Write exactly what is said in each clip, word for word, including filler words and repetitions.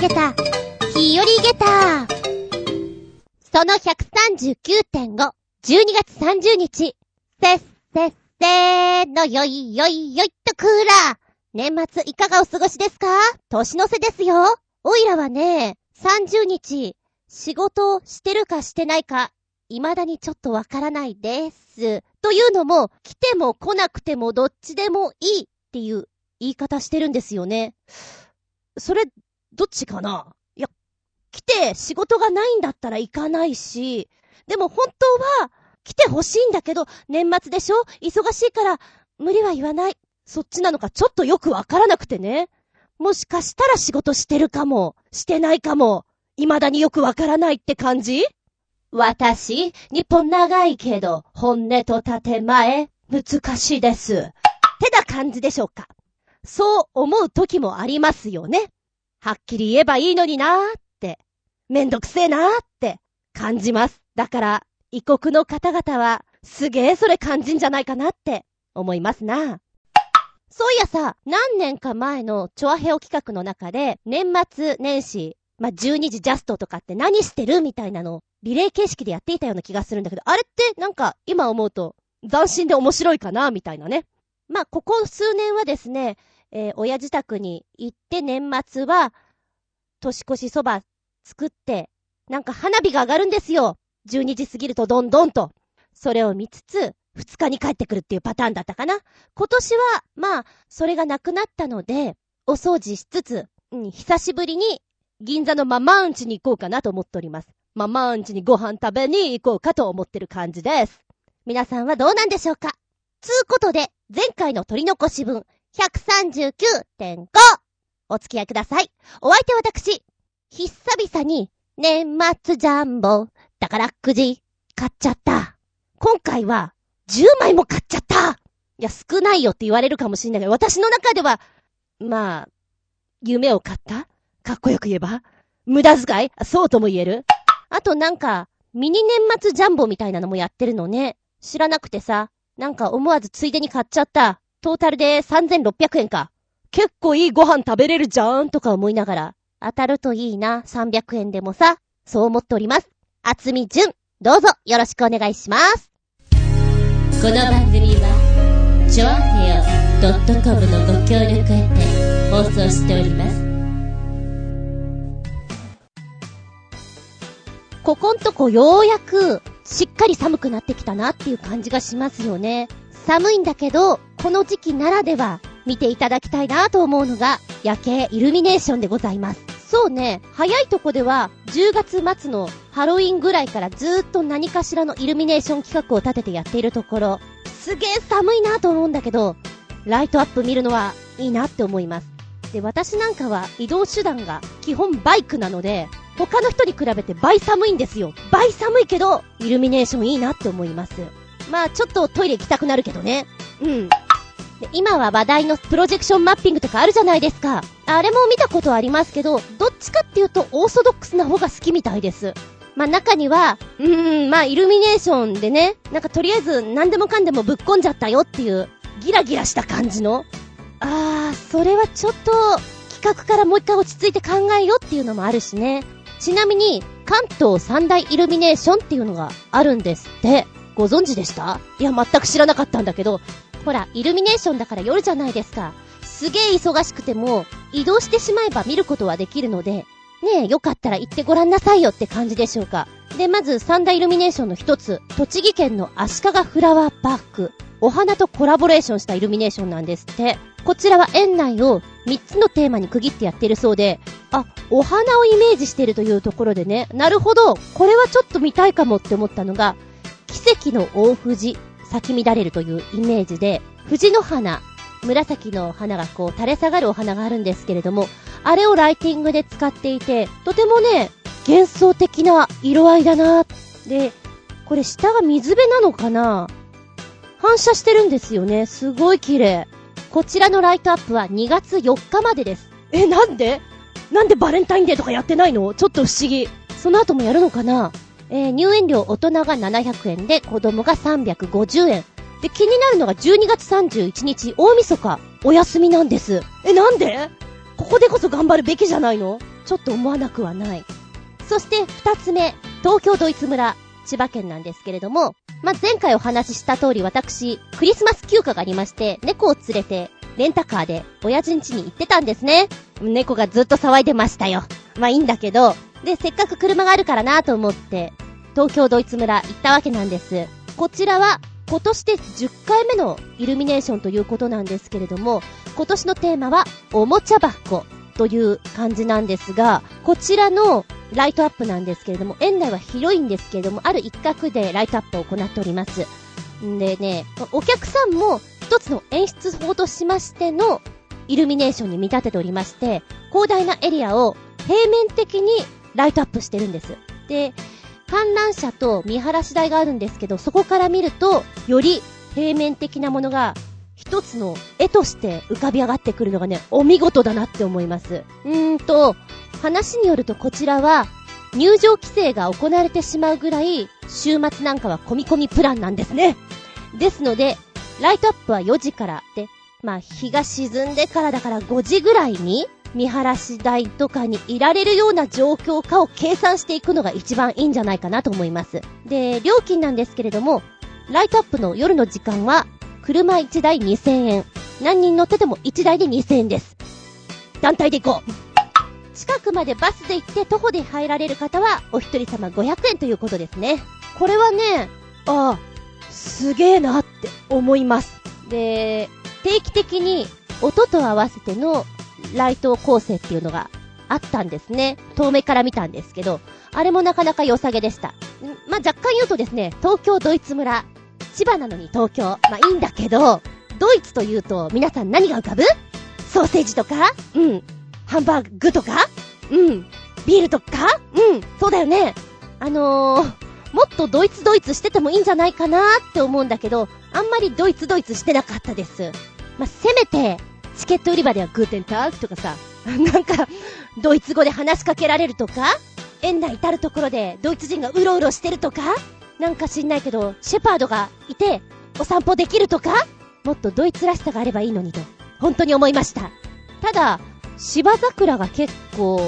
りげた、日和げた。その ひゃくさんじゅうきゅうてんご、じゅうにがつさんじゅうにち、せっせっせーのよいよいよいっとクーラー。年末いかがお過ごしですか？年の瀬ですよ。おいらはね、さんじゅうにち、仕事をしてるかしてないか、未だにちょっとわからないです。というのも、来ても来なくてもどっちでもいいっていう言い方してるんですよね。それ、どっちかな？いや、来て仕事がないんだったら行かないし、でも本当は来てほしいんだけど、年末でしょ？忙しいから無理は言わない。そっちなのかちょっとよくわからなくてね。もしかしたら仕事してるかも、してないかも、未だによくわからないって感じ？私、日本長いけど、本音と建前、難しいです。てな感じでしょうか。そう思う時もありますよね。はっきり言えばいいのになーって、めんどくせえなーって感じます。だから、異国の方々は、すげえそれ感じんじゃないかなって思いますな。そういやさ、何年か前のチョアヘオ企画の中で、年末年始、まあ、じゅうにじジャストとかって何してるみたいなのリレー形式でやっていたような気がするんだけど、あれってなんか今思うと斬新で面白いかなみたいなね。まあ、ここ数年はですね、えー、親自宅に行って年末は年越しそば作ってなんか花火が上がるんですよ。じゅうにじ過ぎるとどんどんと。それを見つつふつかに帰ってくるっていうパターンだったかな。今年はまあそれがなくなったのでお掃除しつつ、うん、久しぶりに銀座のママン家に行こうかなと思っております。ママン家にご飯食べに行こうかと思ってる感じです。皆さんはどうなんでしょうか？つうことで、前回の取り残し分 ひゃくさんじゅうきゅうてんご お付き合いください。お相手は私、久々に年末ジャンボ宝くじ買っちゃった。今回はじゅうまいも買っちゃった。いや、少ないよって言われるかもしれないけど、私の中では、まあ、夢を買った？かっこよく言えば無駄遣い？そうとも言える。あとなんかミニ年末ジャンボみたいなのもやってるのね。知らなくてさ、なんか思わずついでに買っちゃった。トータルでさんぜんろっぴゃくえんか。結構いいご飯食べれるじゃんとか思いながら、当たるといいな。さんびゃくえんでもさ、そう思っております。厚見純、どうぞよろしくお願いします。この番組はちょあへよ .com のご協力へて放送しております。ここんとこようやくしっかり寒くなってきたなっていう感じがしますよね。寒いんだけど、この時期ならでは見ていただきたいなと思うのが夜景イルミネーションでございます。そうね、早いとこではじゅうがつ末のハロウィンぐらいからずっと何かしらのイルミネーション企画を立ててやっているところ、すげえ寒いなと思うんだけど、ライトアップ見るのはいいなって思います。で、私なんかは移動手段が基本バイクなので、他の人に比べて倍寒いんですよ。倍寒いけどイルミネーションいいなって思います。まあちょっとトイレ行きたくなるけどね。うんで、今は話題のプロジェクションマッピングとかあるじゃないですか。あれも見たことありますけど、どっちかっていうとオーソドックスな方が好きみたいです。まあ中にはうーんまあイルミネーションでね、なんかとりあえず何でもかんでもぶっこんじゃったよっていうギラギラした感じの、あーそれはちょっと企画からもう一回落ち着いて考えようっていうのもあるしね。ちなみに関東三大イルミネーションっていうのがあるんですって。ご存知でした？いや、全く知らなかったんだけど、ほらイルミネーションだから夜じゃないですか。すげえ忙しくても移動してしまえば見ることはできるのでねえ、よかったら行ってごらんなさいよって感じでしょうか。で、まず三大イルミネーションの一つ、栃木県の足利フラワーパーク、お花とコラボレーションしたイルミネーションなんですって。こちらは園内をみっつのテーマに区切ってやってるそうで、あ、お花をイメージしてるというところでね、なるほど、これはちょっと見たいかもって思ったのが、奇跡の大藤、咲き乱れるというイメージで、藤の花、紫の花がこう垂れ下がるお花があるんですけれども、あれをライティングで使っていて、とてもね、幻想的な色合いだな。で、これ下が水辺なのかな？反射してるんですよね。すごい綺麗。こちらのライトアップはにがつよっかまでです。え、なんでなんでバレンタインデーとかやってないの？ちょっと不思議。その後もやるのかな。えー、入園料大人がななひゃくえんで子供がさんびゃくごじゅうえんで、気になるのがじゅうにがつさんじゅういちにち大晦日お休みなんです。え、なんで？ここでこそ頑張るべきじゃないの？ちょっと思わなくはない。そして二つ目、東京ドイツ村、千葉県なんですけれども、まあ、前回お話しした通り私、クリスマス休暇がありまして、猫を連れて、レンタカーで親父ん家に行ってたんですね。猫がずっと騒いでましたよ。まあいいんだけど、で、せっかく車があるからなと思って、東京ドイツ村行ったわけなんです。こちらは、今年でじゅっかいめのイルミネーションということなんですけれども、今年のテーマはおもちゃ箱という感じなんですが、こちらのライトアップなんですけれども、園内は広いんですけれども、ある一角でライトアップを行っております。んでね、お客さんも一つの演出法としましてのイルミネーションに見立てておりまして、広大なエリアを平面的にライトアップしてるんです。で、観覧車と見晴らし台があるんですけど、そこから見るとより平面的なものが一つの絵として浮かび上がってくるのがね、お見事だなって思います。うーんと、話によるとこちらは入場規制が行われてしまうぐらい、週末なんかは込み込みプランなんですね。ですのでライトアップはよじからで、まあ日が沈んでからだからごじぐらいに見晴らし台とかにいられるような状況かを計算していくのが一番いいんじゃないかなと思います。で、料金なんですけれども、ライトアップの夜の時間は、車いちだいにせんえん。何人乗っててもいちだいでにせんえんです。団体で行こう。近くまでバスで行って徒歩で入られる方は、お一人様ごひゃくえんということですね。これはね、ああ、すげえなって思います。で、定期的に音と合わせてのライト構成っていうのがあったんですね。遠目から見たんですけど、あれもなかなか良さげでした。まあ、若干言うとですね、東京ドイツ村、千葉なのに東京、まあいいんだけど、ドイツというと皆さん何が浮かぶ？ソーセージとか、うん、ハンバーグとか、うん、ビールとか、うん、そうだよね。あのーもっとドイツドイツしててもいいんじゃないかなって思うんだけど、あんまりドイツドイツしてなかったです。まあ、せめてチケット売り場ではグーテンタークとかさ、なんかドイツ語で話しかけられるとか、園内至るところでドイツ人がうろうろしてるとか、なんか知んないけどシェパードがいてお散歩できるとか、もっとドイツらしさがあればいいのにと本当に思いました。ただ芝桜が結構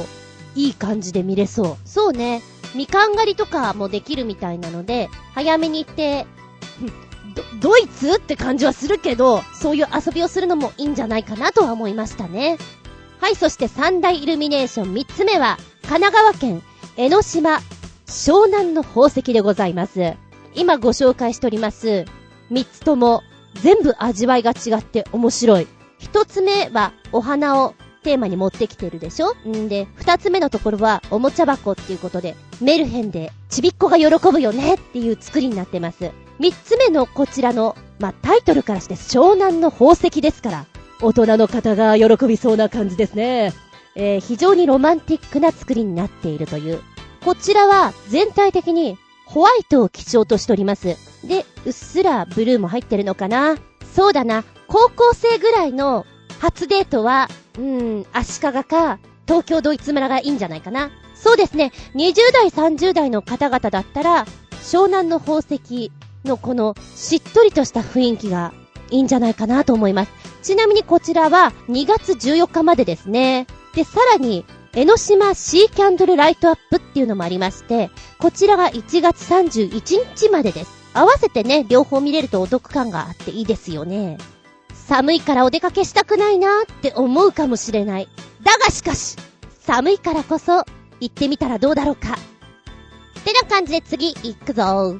いい感じで見れそう。そうね、みかん狩りとかもできるみたいなので、早めに行ってド, ドイツって感じはするけど、そういう遊びをするのもいいんじゃないかなとは思いましたね。はい、そして三大イルミネーション、三つ目は神奈川県江ノ島湘南の宝石でございます。今ご紹介しております三つとも全部味わいが違って面白い。一つ目はお花をテーマに持ってきてるでしょ。んで、二つ目のところはおもちゃ箱っていうことで、メルヘンでちびっこが喜ぶよねっていう作りになってます。三つ目のこちらの、まあ、タイトルからして湘南の宝石ですから、大人の方が喜びそうな感じですね。えー、非常にロマンティックな作りになっているという。こちらは全体的にホワイトを基調としております。で、うっすらブルーも入ってるのかな。そうだな、高校生ぐらいの初デートはうーん足利か東京ドイツ村がいいんじゃないかな。そうですね、にじゅうだいさんじゅうだいの方々だったら湘南の宝石のこのしっとりとした雰囲気がいいんじゃないかなと思います。ちなみにこちらはにがつじゅうよっかまでですね。で、さらに江ノ島シーキャンドルライトアップっていうのもありまして、こちらがいちがつさんじゅういちにちまでです。合わせてね、両方見れるとお得感があっていいですよね。寒いからお出かけしたくないなって思うかもしれない。だがしかし寒いからこそ行ってみたらどうだろうかってな感じで、次行くぞ。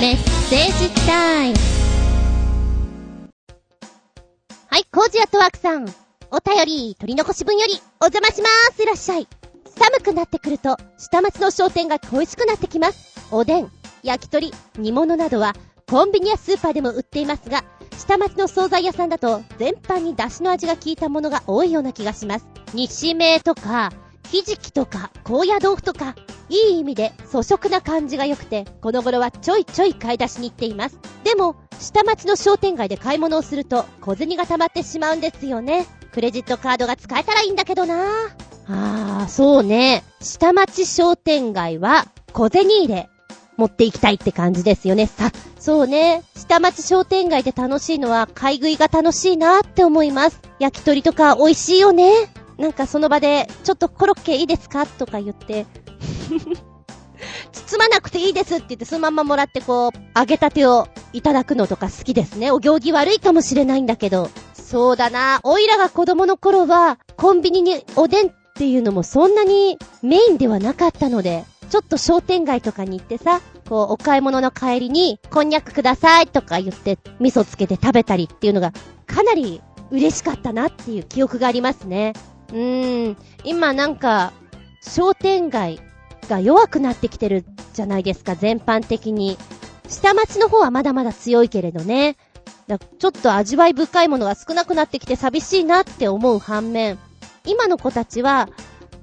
メッセージタイム。はい、コージアットワークさん、お便り取り残し分よりお邪魔しまーす。いらっしゃい。寒くなってくると下町の商店が恋しくなってきます。おでん、焼き鳥、煮物などはコンビニやスーパーでも売っていますが、下町の惣菜屋さんだと全般に出汁の味が効いたものが多いような気がします。煮しめとかひじきとか高野豆腐とか、いい意味で素食な感じが良くて、この頃はちょいちょい買い出しに行っています。でも下町の商店街で買い物をすると小銭が溜まってしまうんですよね。クレジットカードが使えたらいいんだけどな。あー、そうね、下町商店街は小銭入れ、持っていきたいって感じですよね。さ、そうね。下町商店街で楽しいのは買い食いが楽しいなって思います。焼き鳥とか美味しいよね。なんかその場でちょっとコロッケいいですかとか言って包まなくていいですって言ってそのまんまもらってこう揚げたてをいただくのとか好きですね。お行儀悪いかもしれないんだけど、そうだな、おいらが子供の頃はコンビニにおでんっていうのもそんなにメインではなかったので、ちょっと商店街とかに行ってさ、こうお買い物の帰りにこんにゃくくださいとか言って味噌つけて食べたりっていうのがかなり嬉しかったなっていう記憶がありますね。うーん、今なんか商店街が弱くなってきてるじゃないですか。全般的に下町の方はまだまだ強いけれどね、だちょっと味わい深いものが少なくなってきて寂しいなって思う反面、今の子たちは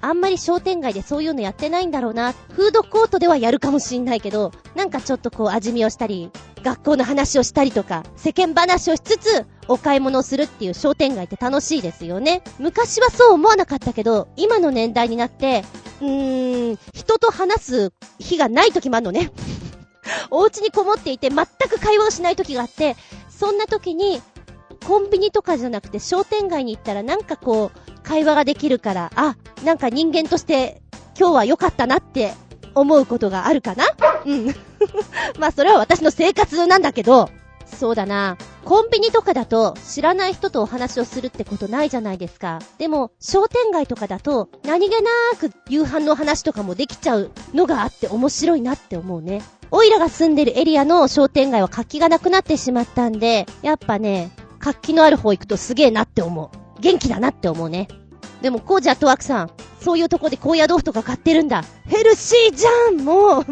あんまり商店街でそういうのやってないんだろうな。フードコートではやるかもしんないけど、なんかちょっとこう味見をしたり学校の話をしたりとか世間話をしつつお買い物をするっていう商店街って楽しいですよね。昔はそう思わなかったけど、今の年代になってうーん、人と話す日がない時もあるのねお家にこもっていて全く会話をしない時があって、そんな時にコンビニとかじゃなくて商店街に行ったらなんかこう会話ができるから、あ、なんか人間として今日は良かったなって思うことがあるかな。うんまあそれは私の生活なんだけど、そうだな、コンビニとかだと知らない人とお話をするってことないじゃないですか。でも商店街とかだと何気なく夕飯の話とかもできちゃうのがあって面白いなって思うね。オイラが住んでるエリアの商店街は活気がなくなってしまったんで、やっぱね、活気のある方行くとすげえなって思う。元気だなって思うね。でもコージャットワークさん、そういうとこで高野豆腐とか買ってるんだ。ヘルシーじゃん、もう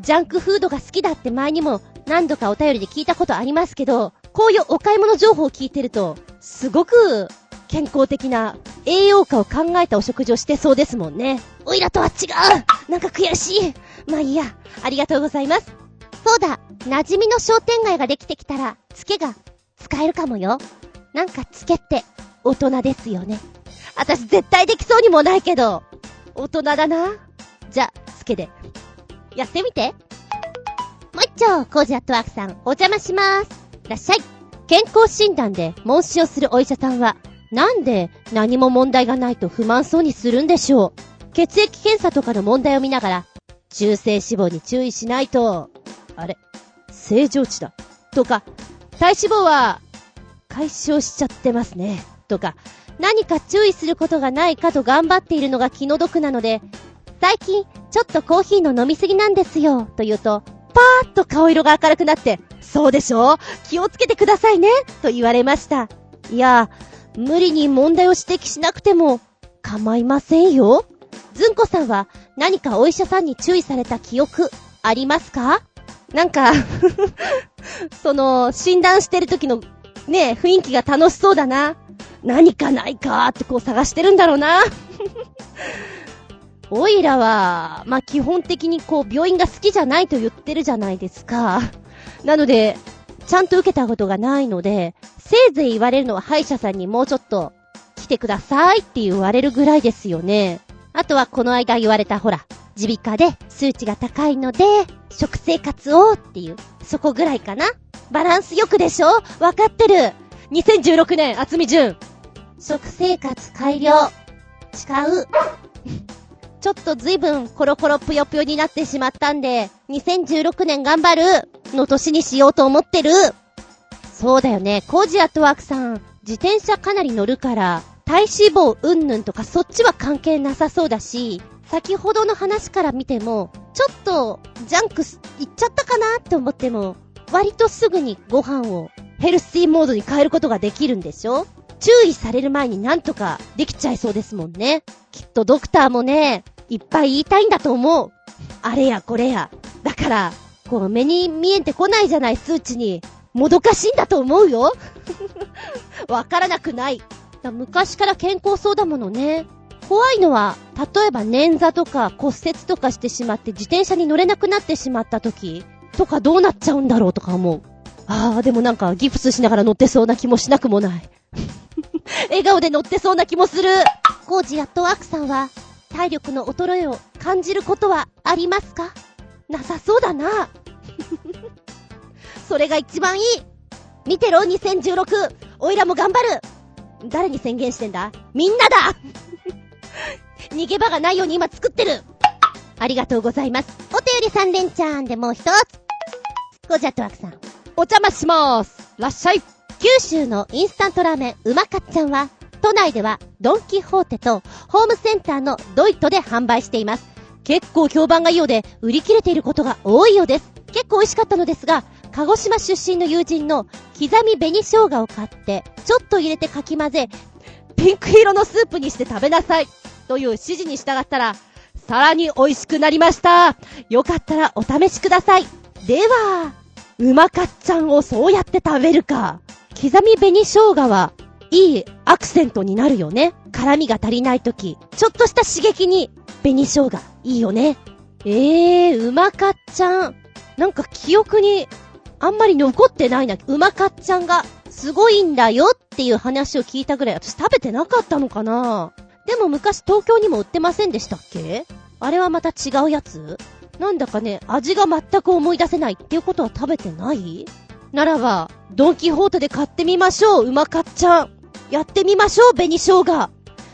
ジャンクフードが好きだって前にも何度かお便りで聞いたことありますけど、こういうお買い物情報を聞いてるとすごく健康的な栄養価を考えたお食事をしてそうですもんね。おいらとは違う、なんか悔しい。まあいいや、ありがとうございます。そうだ、馴染みの商店街ができてきたらツケが使えるかもよ。なんかツケって大人ですよね。私絶対できそうにもないけど大人だな。じゃあツケでやってみて。もう一丁、コージアットワークさん、お邪魔します。いらっしゃい。健康診断で問診をするお医者さんはなんで何も問題がないと不満そうにするんでしょう。血液検査とかの問題を見ながら中性脂肪に注意しないと、あれ正常値だとか、体脂肪は解消しちゃってますねとか、何か注意することがないかと頑張っているのが気の毒なので、最近ちょっとコーヒーの飲みすぎなんですよと言うとパーッと顔色が明るくなって、そうでしょ、気をつけてくださいねと言われました。いや、無理に問題を指摘しなくても構いませんよ。ずんこさんは何かお医者さんに注意された記憶ありますか？なんかその診断してる時のね、雰囲気が楽しそうだな。何かないかってこう探してるんだろうなオイラはまあ基本的にこう病院が好きじゃないと言ってるじゃないですか。なのでちゃんと受けたことがないので、せいぜい言われるのは歯医者さんにもうちょっと来てくださいって言われるぐらいですよね。あとはこの間言われた、ほら耳鼻科で数値が高いので食生活をっていう、そこぐらいかな。バランスよくでしょ、わかってる。にせんじゅうろくねん厚見純、食生活改良誓うちょっとずいぶんコロコロぷよぷよになってしまったんで、にせんじゅうろくねん頑張るの年にしようと思ってる。そうだよね、コージアットワークさん、自転車かなり乗るから体脂肪うんぬんとかそっちは関係なさそうだし、先ほどの話から見てもちょっとジャンクいっちゃったかなって思っても割とすぐにご飯をヘルシーモードに変えることができるんでしょ。注意される前になんとかできちゃいそうですもんね。きっとドクターもね、いっぱい言いたいんだと思う。あれやこれやだからこう目に見えてこないじゃない数値に、もどかしいんだと思うよわからなくない。だ昔から健康そうだものね。怖いのは例えば捻挫とか骨折とかしてしまって自転車に乗れなくなってしまった時とかどうなっちゃうんだろうとか思う。あーでもなんかギプスしながら乗ってそうな気もしなくもない笑顔で乗ってそうな気もする。コージアットワークさんは体力の衰えを感じることはありますか？なさそうだな。それが一番いい。見てろにせんじゅうろく、おいらも頑張る。誰に宣言してんだ？みんなだ。逃げ場がないように今作ってる。ありがとうございます。お手入れ三連チャンでもう一つ。ゴジャットワークさん、お邪魔します。らっしゃい。九州のインスタントラーメンうまかっちゃんは、都内ではドンキホーテとホームセンターのドイトで販売しています。結構評判がいいようで、売り切れていることが多いようです。結構美味しかったのですが、鹿児島出身の友人の刻み紅生姜を買って、ちょっと入れてかき混ぜ、ピンク色のスープにして食べなさいという指示に従ったら、さらに美味しくなりました。よかったらお試しください。では、うまかっちゃんをそうやって食べるか。刻み紅生姜はいいアクセントになるよね。辛みが足りないとき、ちょっとした刺激に紅生姜いいよね。えー、うまかっちゃん、なんか記憶にあんまり残ってないな。うまかっちゃんがすごいんだよっていう話を聞いたぐらい、私食べてなかったのかな。でも昔東京にも売ってませんでしたっけ？あれはまた違うやつ？なんだかね、味が全く思い出せないっていうことは食べてない？ならばドンキホーテで買ってみましょう。うまかっちゃんやってみましょう。紅生姜。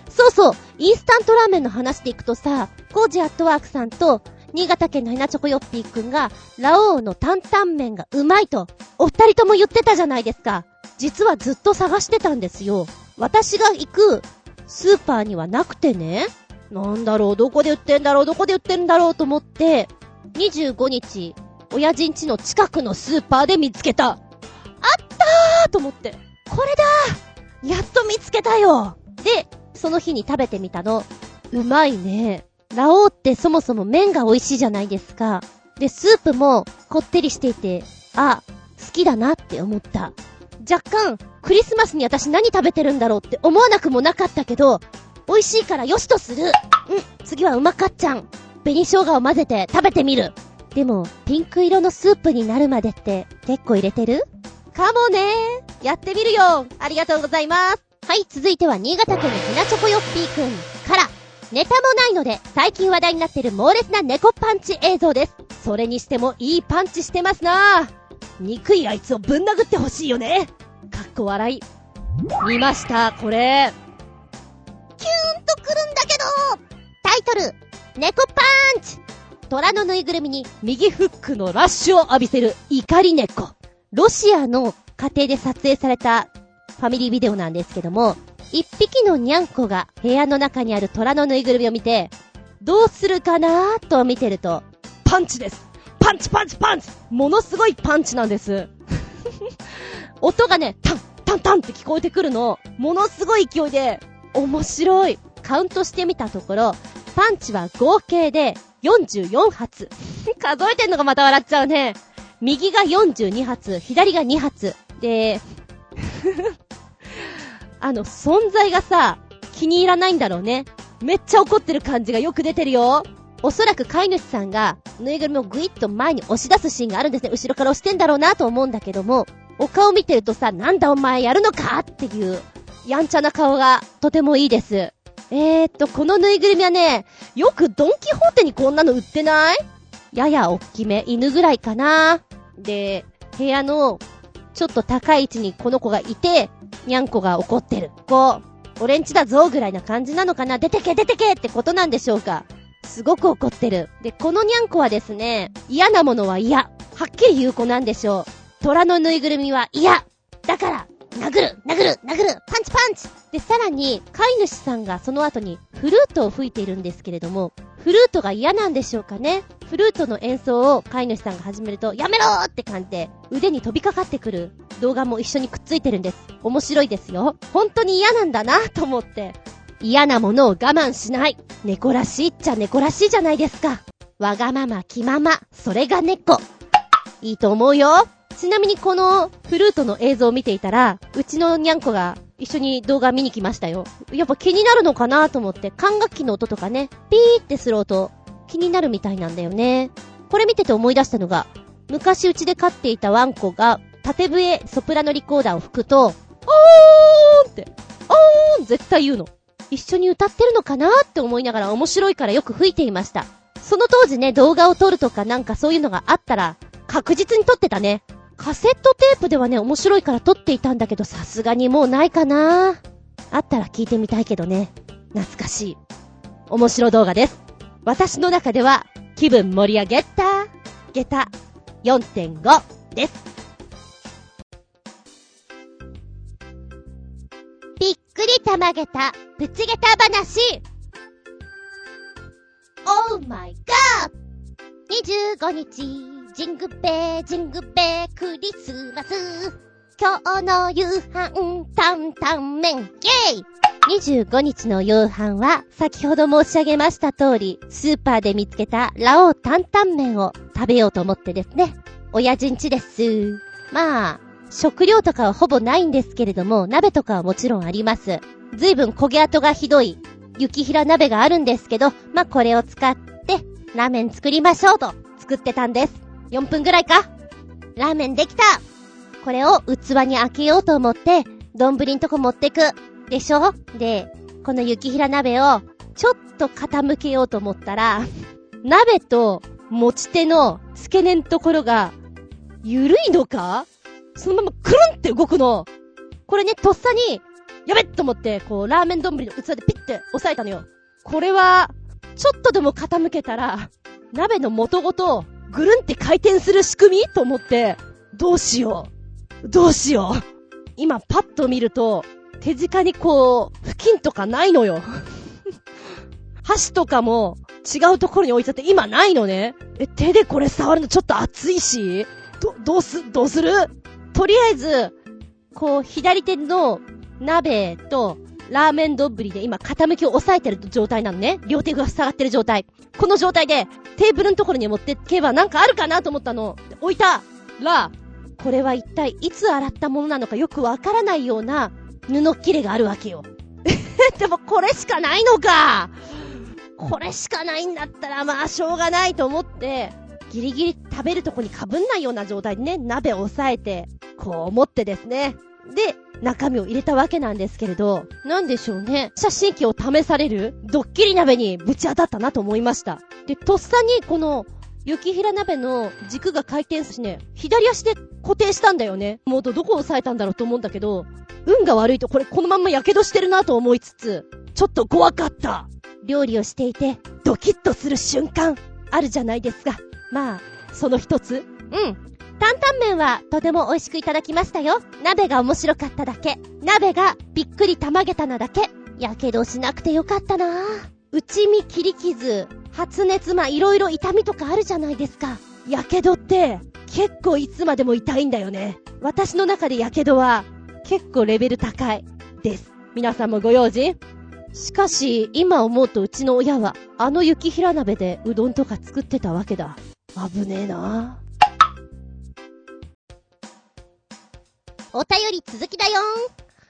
そうそう、インスタントラーメンの話でいくとさ、コージアットワークさんと新潟県のひなチョコヨッピーくんがラオウの担々麺がうまいとお二人とも言ってたじゃないですか。実はずっと探してたんですよ。私が行くスーパーにはなくてね、なんだろう、どこで売ってんだろうどこで売ってんだろうと思って、にじゅうごにち親人家の近くのスーパーで見つけた。あったーと思って、これだー、やっと見つけたよ。でその日に食べてみたの。うまいね。ラオウってそもそも麺が美味しいじゃないですか。でスープもこってりしていて、あ、好きだなって思った。若干クリスマスに私何食べてるんだろうって思わなくもなかったけど、美味しいからよしとする。うん、次はうまかっちゃん紅生姜を混ぜて食べてみる。でもピンク色のスープになるまでって結構入れてる？かもね。やってみるよ。ありがとうございます。はい、続いては新潟県のひなチョコヨッピーくんから、ネタもないので最近話題になっている猛烈な猫パンチ映像です。それにしてもいいパンチしてますな。憎いあいつをぶん殴ってほしいよね。かっこ笑い。見ました、これ。キューンとくるんだけど。タイトル、猫パンチ。虎のぬいぐるみに右フックのラッシュを浴びせる怒り猫。ロシアの家庭で撮影されたファミリービデオなんですけども、一匹のニャンコが部屋の中にある虎のぬいぐるみを見て、どうするかなーと見てると、パンチです。パンチパンチパンチ、ものすごいパンチなんです。音がね、タンタンタンって聞こえてくるの。ものすごい勢いで、面白い。カウントしてみたところ、パンチは合計でよんじゅうよんはつ。数えてんのがまた笑っちゃうね。右がよんじゅうにはつ、左がにはつで、あの存在がさ、気に入らないんだろうね。めっちゃ怒ってる感じがよく出てるよ。おそらく飼い主さんがぬいぐるみをグイッと前に押し出すシーンがあるんですね。後ろから押してんだろうなと思うんだけども、お顔見てるとさ、なんだお前やるのかっていうやんちゃな顔がとてもいいです。えーっと、このぬいぐるみはね、よくドンキホーテにこんなの売ってない？ややおっきめ、犬ぐらいかな。で、部屋のちょっと高い位置にこの子がいて、にゃんこが怒ってる。こう、俺んちだぞぐらいな感じなのかな。出てけ出てけってことなんでしょうか。すごく怒ってる。で、このにゃんこはですね、嫌なものは嫌。はっきり言う子なんでしょう。虎のぬいぐるみは嫌。だから、殴る殴る殴るパンチパンチで、さらに飼い主さんがその後にフルートを吹いているんですけれども、フルートが嫌なんでしょうかね。フルートの演奏を飼い主さんが始めると、やめろーって感じで腕に飛びかかってくる動画も一緒にくっついてるんです。面白いですよ。本当に嫌なんだなと思って、嫌なものを我慢しない。猫らしいっちゃ猫らしいじゃないですか。わがまま気まま、それが猫。いいと思うよ。ちなみにこのフルートの映像を見ていたら、うちのにゃんこが一緒に動画見に来ましたよ。やっぱ気になるのかなと思って、管楽器の音とかね、ピーってする音気になるみたいなんだよね。これ見てて思い出したのが、昔うちで飼っていたワンコが縦笛ソプラノリコーダーを吹くと、オーンって、オーン絶対言うの。一緒に歌ってるのかなって思いながら、面白いからよく吹いていました。その当時ね、動画を撮るとかなんかそういうのがあったら確実に撮ってたね。カセットテープではね、面白いから撮っていたんだけど、さすがにもうないかな。あったら聞いてみたいけどね。懐かしい面白動画です。私の中では気分盛り上げた下駄 よんてんご です。びっくりたまげたプチ下駄話。 Oh my god。 にじゅうごにちジングベジングベクリスマス。今日の夕飯担々麺イェイ。にじゅうごにちの夕飯は、先ほど申し上げました通り、スーパーで見つけたラオウ担々麺を食べようと思ってですね。親父ん家です。まあ、食料とかはほぼないんですけれども、鍋とかはもちろんあります。ずいぶん焦げ跡がひどい雪平鍋があるんですけど、まあこれを使ってラーメン作りましょうと作ってたんです。よんぷんぐらいか。ラーメンできた。これを器に開けようと思って、丼んとこ持ってく。でしょ？で、この雪平鍋をちょっと傾けようと思ったら、鍋と持ち手の付け根のところが緩いのか？そのままくるんって動くの。これね、とっさに、やべっと思って、こう、ラーメン丼の器でピッて押さえたのよ。これは、ちょっとでも傾けたら、鍋の元ごとぐるんって回転する仕組み？と思って、どうしよう。どうしよう。今パッと見ると、手近にこう、布巾とかないのよ。箸とかも違うところに置いちゃって今ないのね。え、手でこれ触るのちょっと熱いし、ど、どうす、どうする？とりあえず、こう、左手の鍋とラーメン丼で今傾きを押さえてる状態なのね。両手が下がってる状態。この状態でテーブルのところに持ってけばなんかあるかなと思ったの。置いたら、これは一体いつ洗ったものなのかよくわからないような布切れがあるわけよ。でもこれしかないのか。これしかないんだったらまあしょうがないと思って、ギリギリ食べるとこにかぶんないような状態でね、鍋を押さえて、こう持ってですね。で、中身を入れたわけなんですけれど、なんでしょうね。写真機を試されるドッキリ鍋にぶち当たったなと思いました。で、とっさにこの、雪平鍋の軸が回転するね、左足で固定したんだよね。もうどこを押さえたんだろうと思うんだけど、運が悪いとこれこのまんま火傷してるなと思いつつ、ちょっと怖かった。料理をしていてドキッとする瞬間あるじゃないですか。まあその一つ。うん。担々麺はとても美味しくいただきましたよ。鍋が面白かっただけ。鍋がびっくりたまげたなだけ。火傷しなくてよかったな。内身切り傷。発熱、まあいろいろ痛みとかあるじゃないですか。火傷って結構いつまでも痛いんだよね。私の中で火傷は結構レベル高いです。皆さんもご用心。しかし今思うとうちの親はあの雪平鍋でうどんとか作ってたわけだ。危ねえな。お便り続きだよ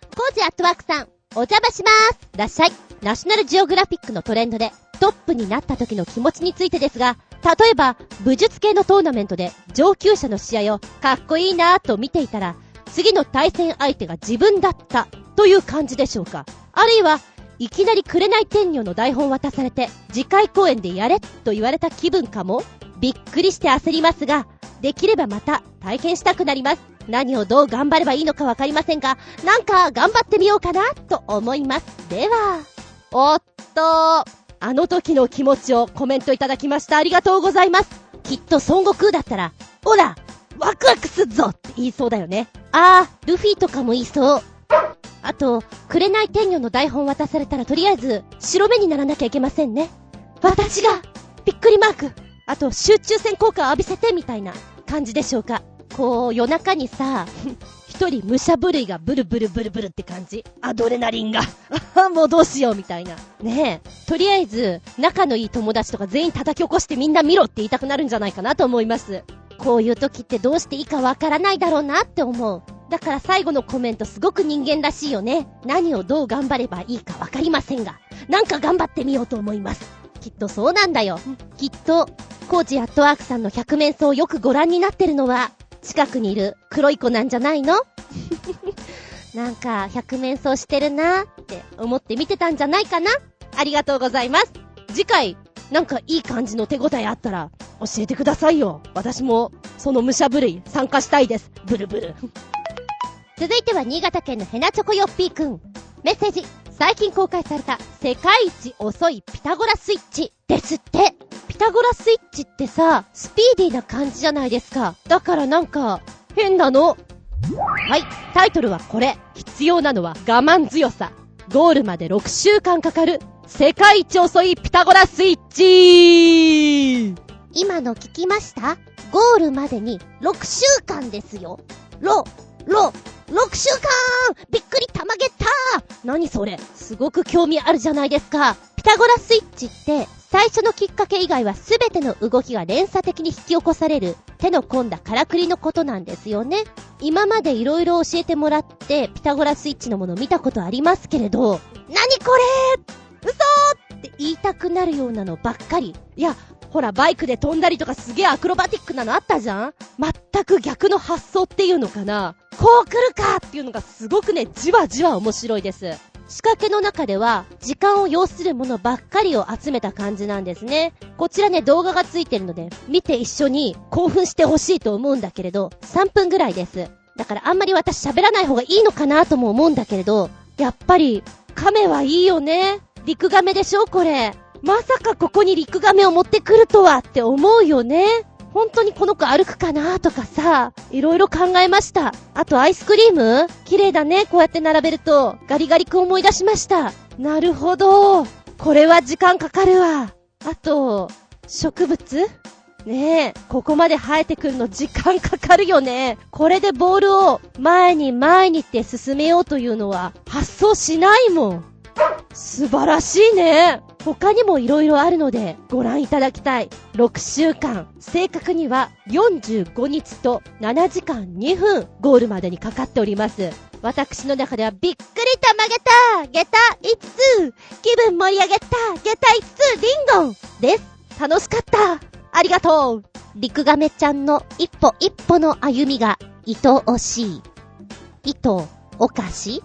ー。コージアットワークさん、お邪魔します。いらっしゃい。ナショナルジオグラフィックのトレンドでトップになった時の気持ちについてですが、例えば武術系のトーナメントで上級者の試合をかっこいいなぁと見ていたら、次の対戦相手が自分だったという感じでしょうか。あるいはいきなり紅天女の台本渡されて次回公演でやれと言われた気分かも。びっくりして焦りますが、できればまた体験したくなります。何をどう頑張ればいいのかわかりませんが、なんか頑張ってみようかなと思います。では、おっと、あの時の気持ちをコメントいただきました。ありがとうございます。きっと孫悟空だったら、オラ、ワクワクすっぞって言いそうだよね。あー、ルフィとかも言いそう。あと、紅天女の台本渡されたらとりあえず、白目にならなきゃいけませんね。私が、びっくりマーク。あと、集中線効果を浴びせてみたいな感じでしょうか。こう、夜中にさ、一人武者震いがブルブルブルブルって感じ。アドレナリンがもうどうしようみたいなねえ。とりあえず仲のいい友達とか全員叩き起こしてみんな見ろって言いたくなるんじゃないかなと思います。こういう時ってどうしていいかわからないだろうなって思う。だから最後のコメントすごく人間らしいよね。何をどう頑張ればいいかわかりませんが、なんか頑張ってみようと思います。きっとそうなんだよ。きっとコージアットワークさんの百面相をよくご覧になってるのは近くにいる黒い子なんじゃないの？なんか百面相してるなーって思って見てたんじゃないかな。ありがとうございます。次回なんかいい感じの手応えあったら教えてくださいよ。私もその武者震い参加したいです。ブルブル。続いては新潟県のヘナチョコヨッピーくん。メッセージ。最近公開された世界一遅いピタゴラスイッチですって。ピタゴラスイッチってさ、スピーディーな感じじゃないですか。だからなんか変なの。はい、タイトルはこれ。必要なのは我慢強さ。ゴールまでろくしゅうかんかかる世界一遅いピタゴラスイッチ。今の聞きました？ゴールまでにろくしゅうかんですよ。ろ、ろ、ろくしゅうかん。びっくりたまげた。何それ、すごく興味あるじゃないですか。ピタゴラスイッチって最初のきっかけ以外は全ての動きが連鎖的に引き起こされる手の込んだからくりのことなんですよね。今までいろいろ教えてもらってピタゴラスイッチのもの見たことありますけれど、何これ嘘って言いたくなるようなのばっかり。いやほら、バイクで飛んだりとかすげえアクロバティックなのあったじゃん。全く逆の発想っていうのかな、こう来るかっていうのがすごくね、じわじわ面白いです。仕掛けの中では時間を要するものばっかりを集めた感じなんですね。こちらね、動画がついてるので見て一緒に興奮してほしいと思うんだけれど、さんぷんぐらいです。だからあんまり私喋らない方がいいのかなとも思うんだけれど、やっぱり亀はいいよね。リクガメでしょこれ。まさかここにリクガメを持ってくるとはって思うよね。本当にこの子歩くかなとかさ、いろいろ考えました。あとアイスクリーム？綺麗だね。こうやって並べるとガリガリく思い出しました。なるほど。これは時間かかるわ。あと、植物？ねえ、ここまで生えてくるの時間かかるよね。これでボールを前に前にって進めようというのは発想しないもん。素晴らしいね。他にもいろいろあるのでご覧いただきたい。ろくしゅうかん、正確にはよんじゅうごにちとななじかんにふんゴールまでにかかっております。私の中ではびっくりたまげたげたいつつ、気分盛り上げたげたいつつ、リンゴンです。楽しかった、ありがとう。リクガメちゃんの一歩一歩の歩みが愛おしい。糸おかしん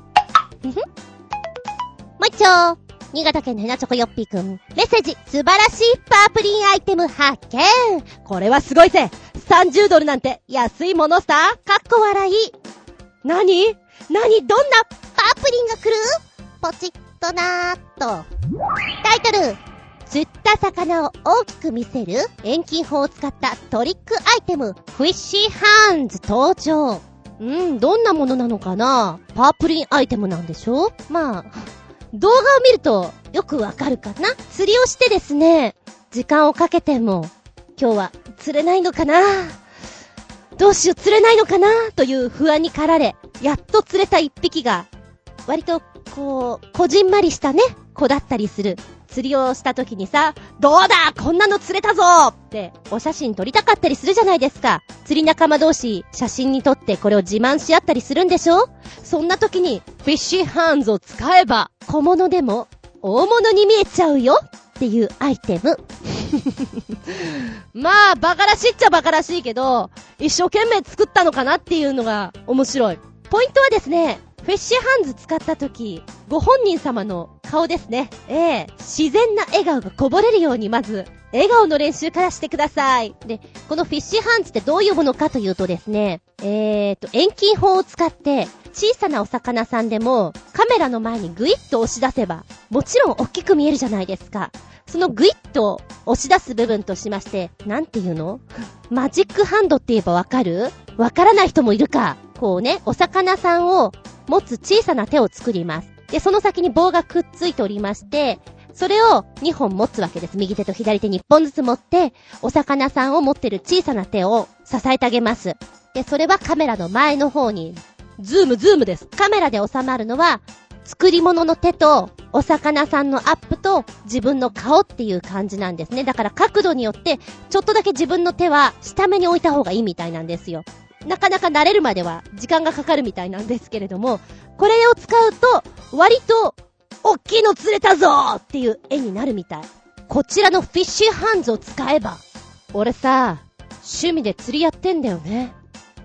ふん。もう一丁。新潟県のヘナチョコヨッピーくん。メッセージ。素晴らしいパープリンアイテム発見。これはすごいぜ。さんじゅうドルなんて安いものさ。かっこ笑い。なになに、どんなパープリンが来る？ポチッとなーっと。タイトル。釣った魚を大きく見せる遠近法を使ったトリックアイテム。フィッシーハンズ登場。うん、どんなものなのかな？パープリンアイテムなんでしょ？まあ。動画を見るとよくわかるかな。釣りをしてですね、時間をかけても今日は釣れないのかな、どうしよう釣れないのかなという不安に駆られ、やっと釣れた一匹が割とこうこじんまりしたね子だったりする。釣りをした時にさ、どうだこんなの釣れたぞってお写真撮りたかったりするじゃないですか。釣り仲間同士写真に撮ってこれを自慢し合ったりするんでしょ。そんな時にフィッシーハンズを使えば小物でも大物に見えちゃうよっていうアイテム。まあバカらしいっちゃバカらしいけど、一生懸命作ったのかなっていうのが面白い。ポイントはですね、フィッシュハンズ使った時、ご本人様の顔ですね。ええ、自然な笑顔がこぼれるようにまず笑顔の練習からしてください。で、このフィッシュハンズってどういうものかというとですね、えーと、遠近法を使って小さなお魚さんでもカメラの前にグイッと押し出せば、もちろん大きく見えるじゃないですか。そのグイッと押し出す部分としまして、なんていうの？マジックハンドって言えばわかる？わからない人もいるか。こうね、お魚さんを持つ小さな手を作ります。で、その先に棒がくっついておりまして、それをにほん持つわけです。右手と左手にいっぽんずつ持って、お魚さんを持ってる小さな手を支えてあげます。で、それはカメラの前の方に、ズームズームです。カメラで収まるのは、作り物の手と、お魚さんのアップと、自分の顔っていう感じなんですね。だから角度によって、ちょっとだけ自分の手は下目に置いた方がいいみたいなんですよ。なかなか慣れるまでは時間がかかるみたいなんですけれども、これを使うと割と大きいの釣れたぞーっていう絵になるみたい。こちらのフィッシュハンズを使えば。俺さ、趣味で釣りやってんだよね。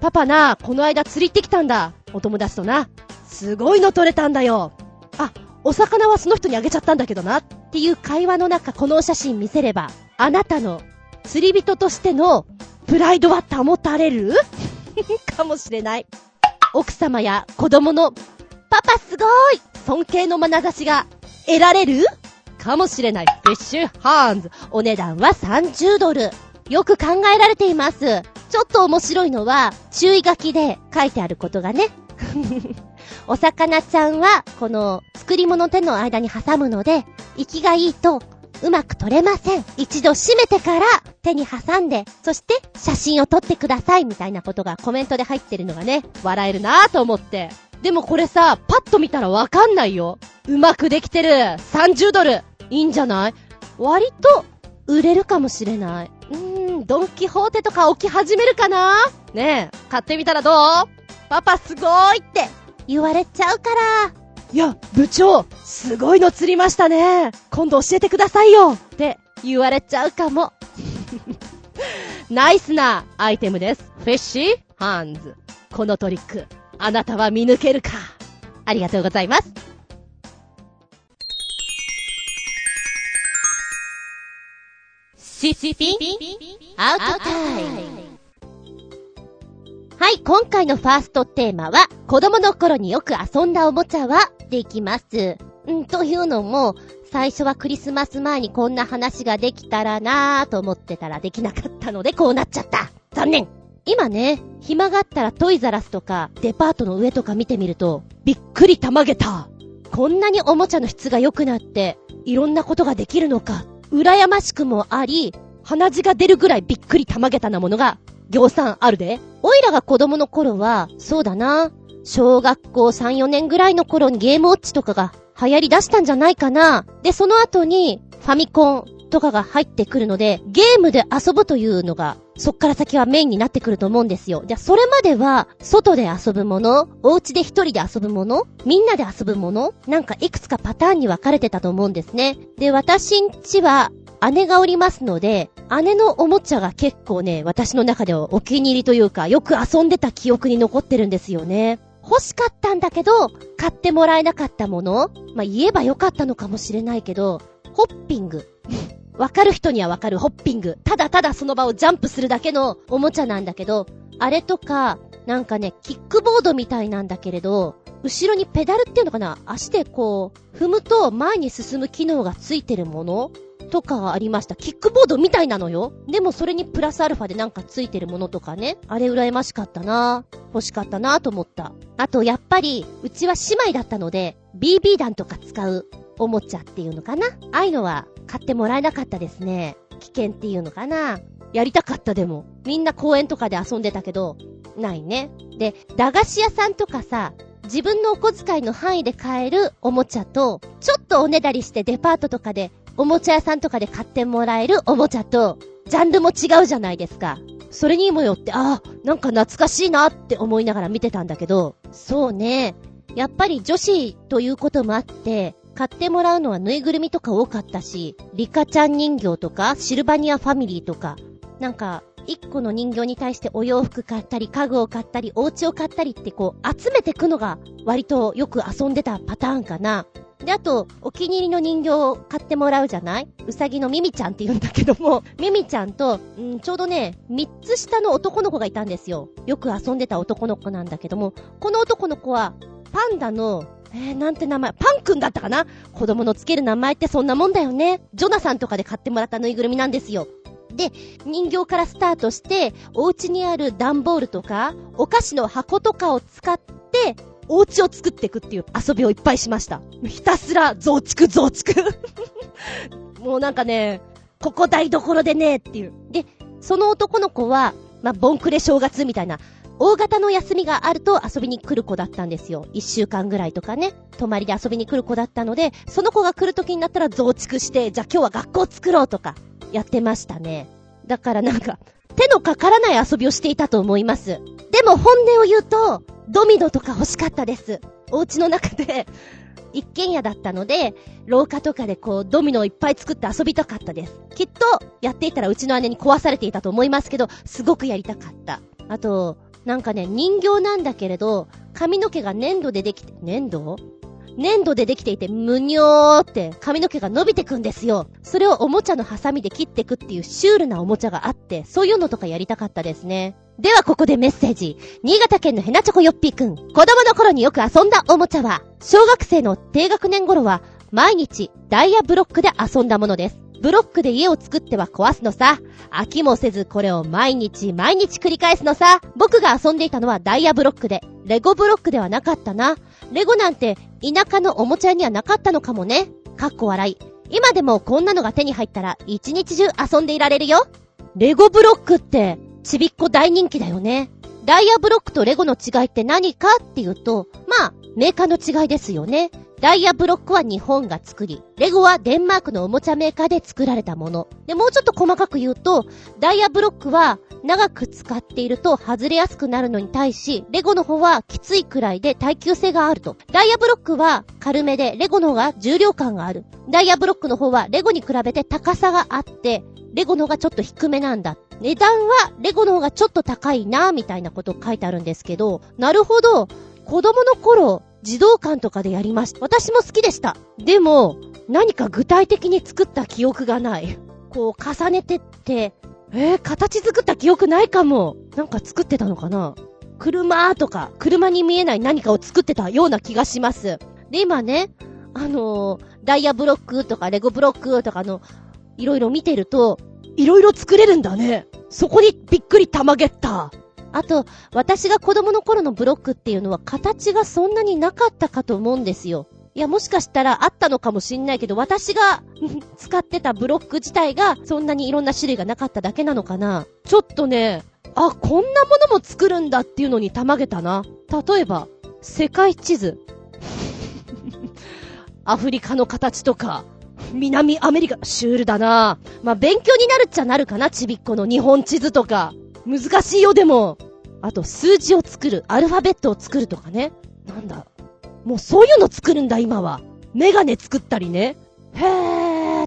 パパな、この間釣り行ってきたんだ、お友達とな。すごいの取れたんだよ。あ、お魚はその人にあげちゃったんだけどな。っていう会話の中、このお写真見せれば、あなたの釣り人としてのプライドは保たれるかもしれない。奥様や子供のパパすごい尊敬の眼差しが得られるかもしれない。フィッシュハンズ。お値段はさんじゅうドル。よく考えられています。ちょっと面白いのは、注意書きで書いてあることがね。お魚ちゃんは、この作り物手の間に挟むので、息がいいとうまく取れません。一度閉めてから手に挟んで、そして写真を撮ってくださいみたいなことがコメントで入ってるのがね、笑えるなぁと思って。でもこれさ、パッと見たらわかんないよ。うまくできてる。さんじゅうドル。いいんじゃない？割と売れるかもしれない。うーん、ドンキホーテとか置き始めるかな？ねえ、買ってみたらどう？パパすごいって言われちゃうから。いや、部長、すごいの釣りましたね。今度教えてくださいよって言われちゃうかも。ナイスなアイテムです。フィッシーハンズ。このトリック、あなたは見抜けるか。ありがとうございます。シシピンアウトタイム。はい、今回のファーストテーマは、子供の頃によく遊んだおもちゃはでいきます。んというのも、最初はクリスマス前にこんな話ができたらなぁと思ってたらできなかったのでこうなっちゃった。残念。今ね、暇があったらトイザラスとかデパートの上とか見てみると、びっくりたまげた。こんなにおもちゃの質が良くなって、いろんなことができるのか。羨ましくもあり、鼻血が出るぐらいびっくりたまげたなものが行産あるで。おいらが子供の頃は、そうだな、小学校さん、よねんぐらいの頃にゲームウォッチとかが流行り出したんじゃないかな。で、その後にファミコンとかが入ってくるので、ゲームで遊ぶというのが、そっから先はメインになってくると思うんですよ。じゃあそれまでは、外で遊ぶもの、お家で一人で遊ぶもの、みんなで遊ぶもの、なんかいくつかパターンに分かれてたと思うんですね。で、私んちは姉がおりますので、姉のおもちゃが結構ね、私の中ではお気に入りというか、よく遊んでた記憶に残ってるんですよね。欲しかったんだけど、買ってもらえなかったもの、まあ、言えばよかったのかもしれないけど、ホッピング。わかる人にはわかるホッピング。ただただその場をジャンプするだけのおもちゃなんだけど、あれとか、なんかね、キックボードみたいなんだけれど、後ろにペダルっていうのかな？足でこう、踏むと前に進む機能がついてるものとかはありました。キックボードみたいなのよ。でもそれにプラスアルファでなんかついてるものとかね。あれ羨ましかったな。欲しかったなと思った。あとやっぱり、うちは姉妹だったので、ビービー 弾とか使うおもちゃっていうのかな。ああいうのは買ってもらえなかったですね。危険っていうのかな。やりたかったでも。みんな公園とかで遊んでたけど、ないね。で、駄菓子屋さんとかさ、自分のお小遣いの範囲で買えるおもちゃと、ちょっとおねだりしてデパートとかで、おもちゃ屋さんとかで買ってもらえるおもちゃと、ジャンルも違うじゃないですか。それにもよって、ああ、なんか懐かしいなって思いながら見てたんだけど、そうね。やっぱり女子ということもあって、買ってもらうのはぬいぐるみとか多かったし、リカちゃん人形とか、シルバニアファミリーとか、なんか、一個の人形に対してお洋服買ったり、家具を買ったり、お家を買ったりってこう、集めてくのが割とよく遊んでたパターンかな。で、あと、お気に入りの人形を買ってもらうじゃない？うさぎのミミちゃんって言うんだけども、ミミちゃんと、うん、ちょうどね、三つ下の男の子がいたんですよ。よく遊んでた男の子なんだけども、この男の子は、パンダの、えー、なんて名前、パンくんだったかな？子供のつける名前ってそんなもんだよね。ジョナサンとかで買ってもらったぬいぐるみなんですよ。で、人形からスタートして、お家にある段ボールとか、お菓子の箱とかを使って、お家を作っていくっていう遊びをいっぱいしました。ひたすら増築増築。もうなんかね、ここ台所でねっていう。で、その男の子は、まあ、ボンクレ正月みたいな、大型の休みがあると遊びに来る子だったんですよ。一週間ぐらいとかね、泊まりで遊びに来る子だったので、その子が来る時になったら増築して、じゃあ今日は学校作ろうとか、やってましたね。だからなんか、手のかからない遊びをしていたと思います。でも本音を言うと、ドミノとか欲しかったです。お家の中で一軒家だったので、廊下とかでこうドミノをいっぱい作って遊びたかったです。きっとやっていたらうちの姉に壊されていたと思いますけど、すごくやりたかった。あと、なんかね、人形なんだけれど、髪の毛が粘土でできて、粘土？粘土でできていてむにょーって髪の毛が伸びてくんですよ。それをおもちゃのハサミで切ってくっていうシュールなおもちゃがあって、そういうのとかやりたかったですね。ではここでメッセージ。新潟県のヘナチョコヨッピーくん、子供の頃によく遊んだおもちゃは、小学生の低学年頃は毎日ダイヤブロックで遊んだものです。ブロックで家を作っては壊すのさ。飽きもせずこれを毎日毎日繰り返すのさ。僕が遊んでいたのはダイヤブロックで、レゴブロックではなかったな。レゴなんて田舎のおもちゃにはなかったのかもね。かっこ笑い。今でもこんなのが手に入ったら一日中遊んでいられるよ。レゴブロックってちびっこ大人気だよね。ダイヤブロックとレゴの違いって何かっていうと、まあメーカーの違いですよね。ダイヤブロックは日本が作り、レゴはデンマークのおもちゃメーカーで作られたもの。で、もうちょっと細かく言うと、ダイヤブロックは長く使っていると外れやすくなるのに対し、レゴの方はきついくらいで耐久性があると。ダイヤブロックは軽めで、レゴの方が重量感がある。ダイヤブロックの方はレゴに比べて高さがあって、レゴの方がちょっと低めなんだ。値段はレゴの方がちょっと高いなみたいなこと書いてあるんですけど、なるほど、子供の頃、児童館とかでやりました。私も好きでした。でも何か具体的に作った記憶がない。こう重ねてって、えー、形作った記憶ないかも。なんか作ってたのかな。車とか車に見えない何かを作ってたような気がします。で今ね、あのー、ダイヤブロックとかレゴブロックとかのいろいろ見てると、いろいろ作れるんだね。そこにびっくりたまげった。あと、私が子供の頃のブロックっていうのは形がそんなになかったかと思うんですよ。いや、もしかしたらあったのかもしんないけど、私が使ってたブロック自体がそんなにいろんな種類がなかっただけなのかな。ちょっとね、あ、こんなものも作るんだっていうのにたまげたな。例えば、世界地図。アフリカの形とか、南アメリカ、シュールだな。まあ、勉強になるっちゃなるかな、ちびっこの日本地図とか。難しいよ、でも。あと、数字を作る、アルファベットを作るとかね。なんだ。もうそういうの作るんだ、今は。メガネ作ったりね。へ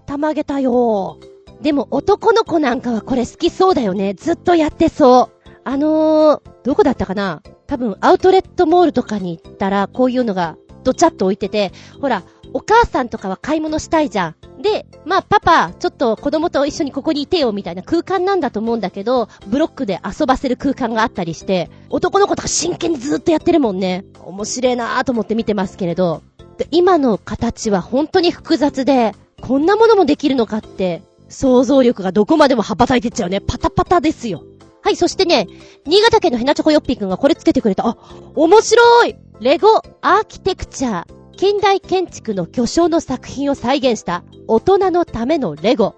ー、たまげたよ。でも、男の子なんかはこれ好きそうだよね。ずっとやってそう。あのー、どこだったかな？多分、アウトレットモールとかに行ったら、こういうのが、どちゃっと置いてて、ほら、お母さんとかは買い物したいじゃん。で、まあパパ、ちょっと子供と一緒にここにいてよみたいな空間なんだと思うんだけど、ブロックで遊ばせる空間があったりして、男の子とか真剣にずっとやってるもんね。面白いなぁと思って見てますけれど。で、今の形は本当に複雑で、こんなものもできるのかって、想像力がどこまでも羽ばたいてっちゃうね。パタパタですよ。はい、そしてね、新潟県のヘナチョコヨッピーくんがこれつけてくれた。あ、面白い！レゴアーキテクチャー、近代建築の巨匠の作品を再現した大人のためのレゴ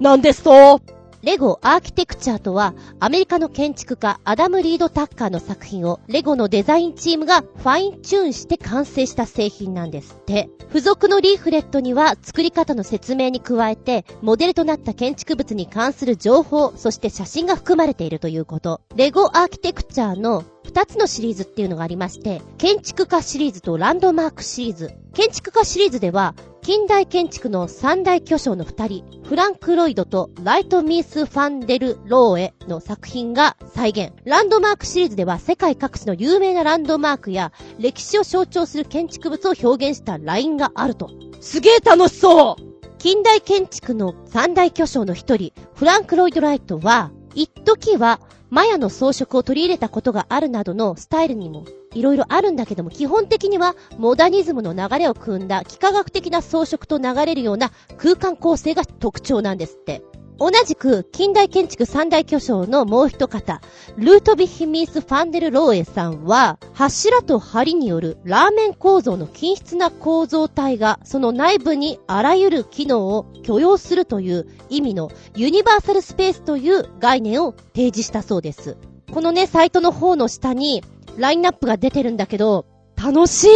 なんですと。レゴアーキテクチャーとは、アメリカの建築家アダム・リード・タッカーの作品をレゴのデザインチームがファインチューンして完成した製品なんですって。付属のリーフレットには作り方の説明に加えて、モデルとなった建築物に関する情報、そして写真が含まれているということ。レゴアーキテクチャーのふたつのシリーズっていうのがありまして、建築家シリーズとランドマークシリーズ。建築家シリーズでは、近代建築の三大巨匠のふたり、フランク・ロイドとライト・ミース・ファンデル・ローエの作品が再現。ランドマークシリーズでは、世界各地の有名なランドマークや歴史を象徴する建築物を表現したラインがあると。すげえ楽しそう。近代建築の三大巨匠の一人、フランク・ロイド・ライトは、一時はマヤの装飾を取り入れたことがあるなどのスタイルにもいろいろあるんだけども、基本的にはモダニズムの流れを組んだ幾何学的な装飾と流れるような空間構成が特徴なんですって。同じく近代建築三大巨匠のもう一方、ルートヴィヒ・ミース・ファンデル・ローエさんは、柱と梁によるラーメン構造の均質な構造体がその内部にあらゆる機能を許容するという意味のユニバーサルスペースという概念を提示したそうです。このね、サイトの方の下にラインナップが出てるんだけど、楽しい。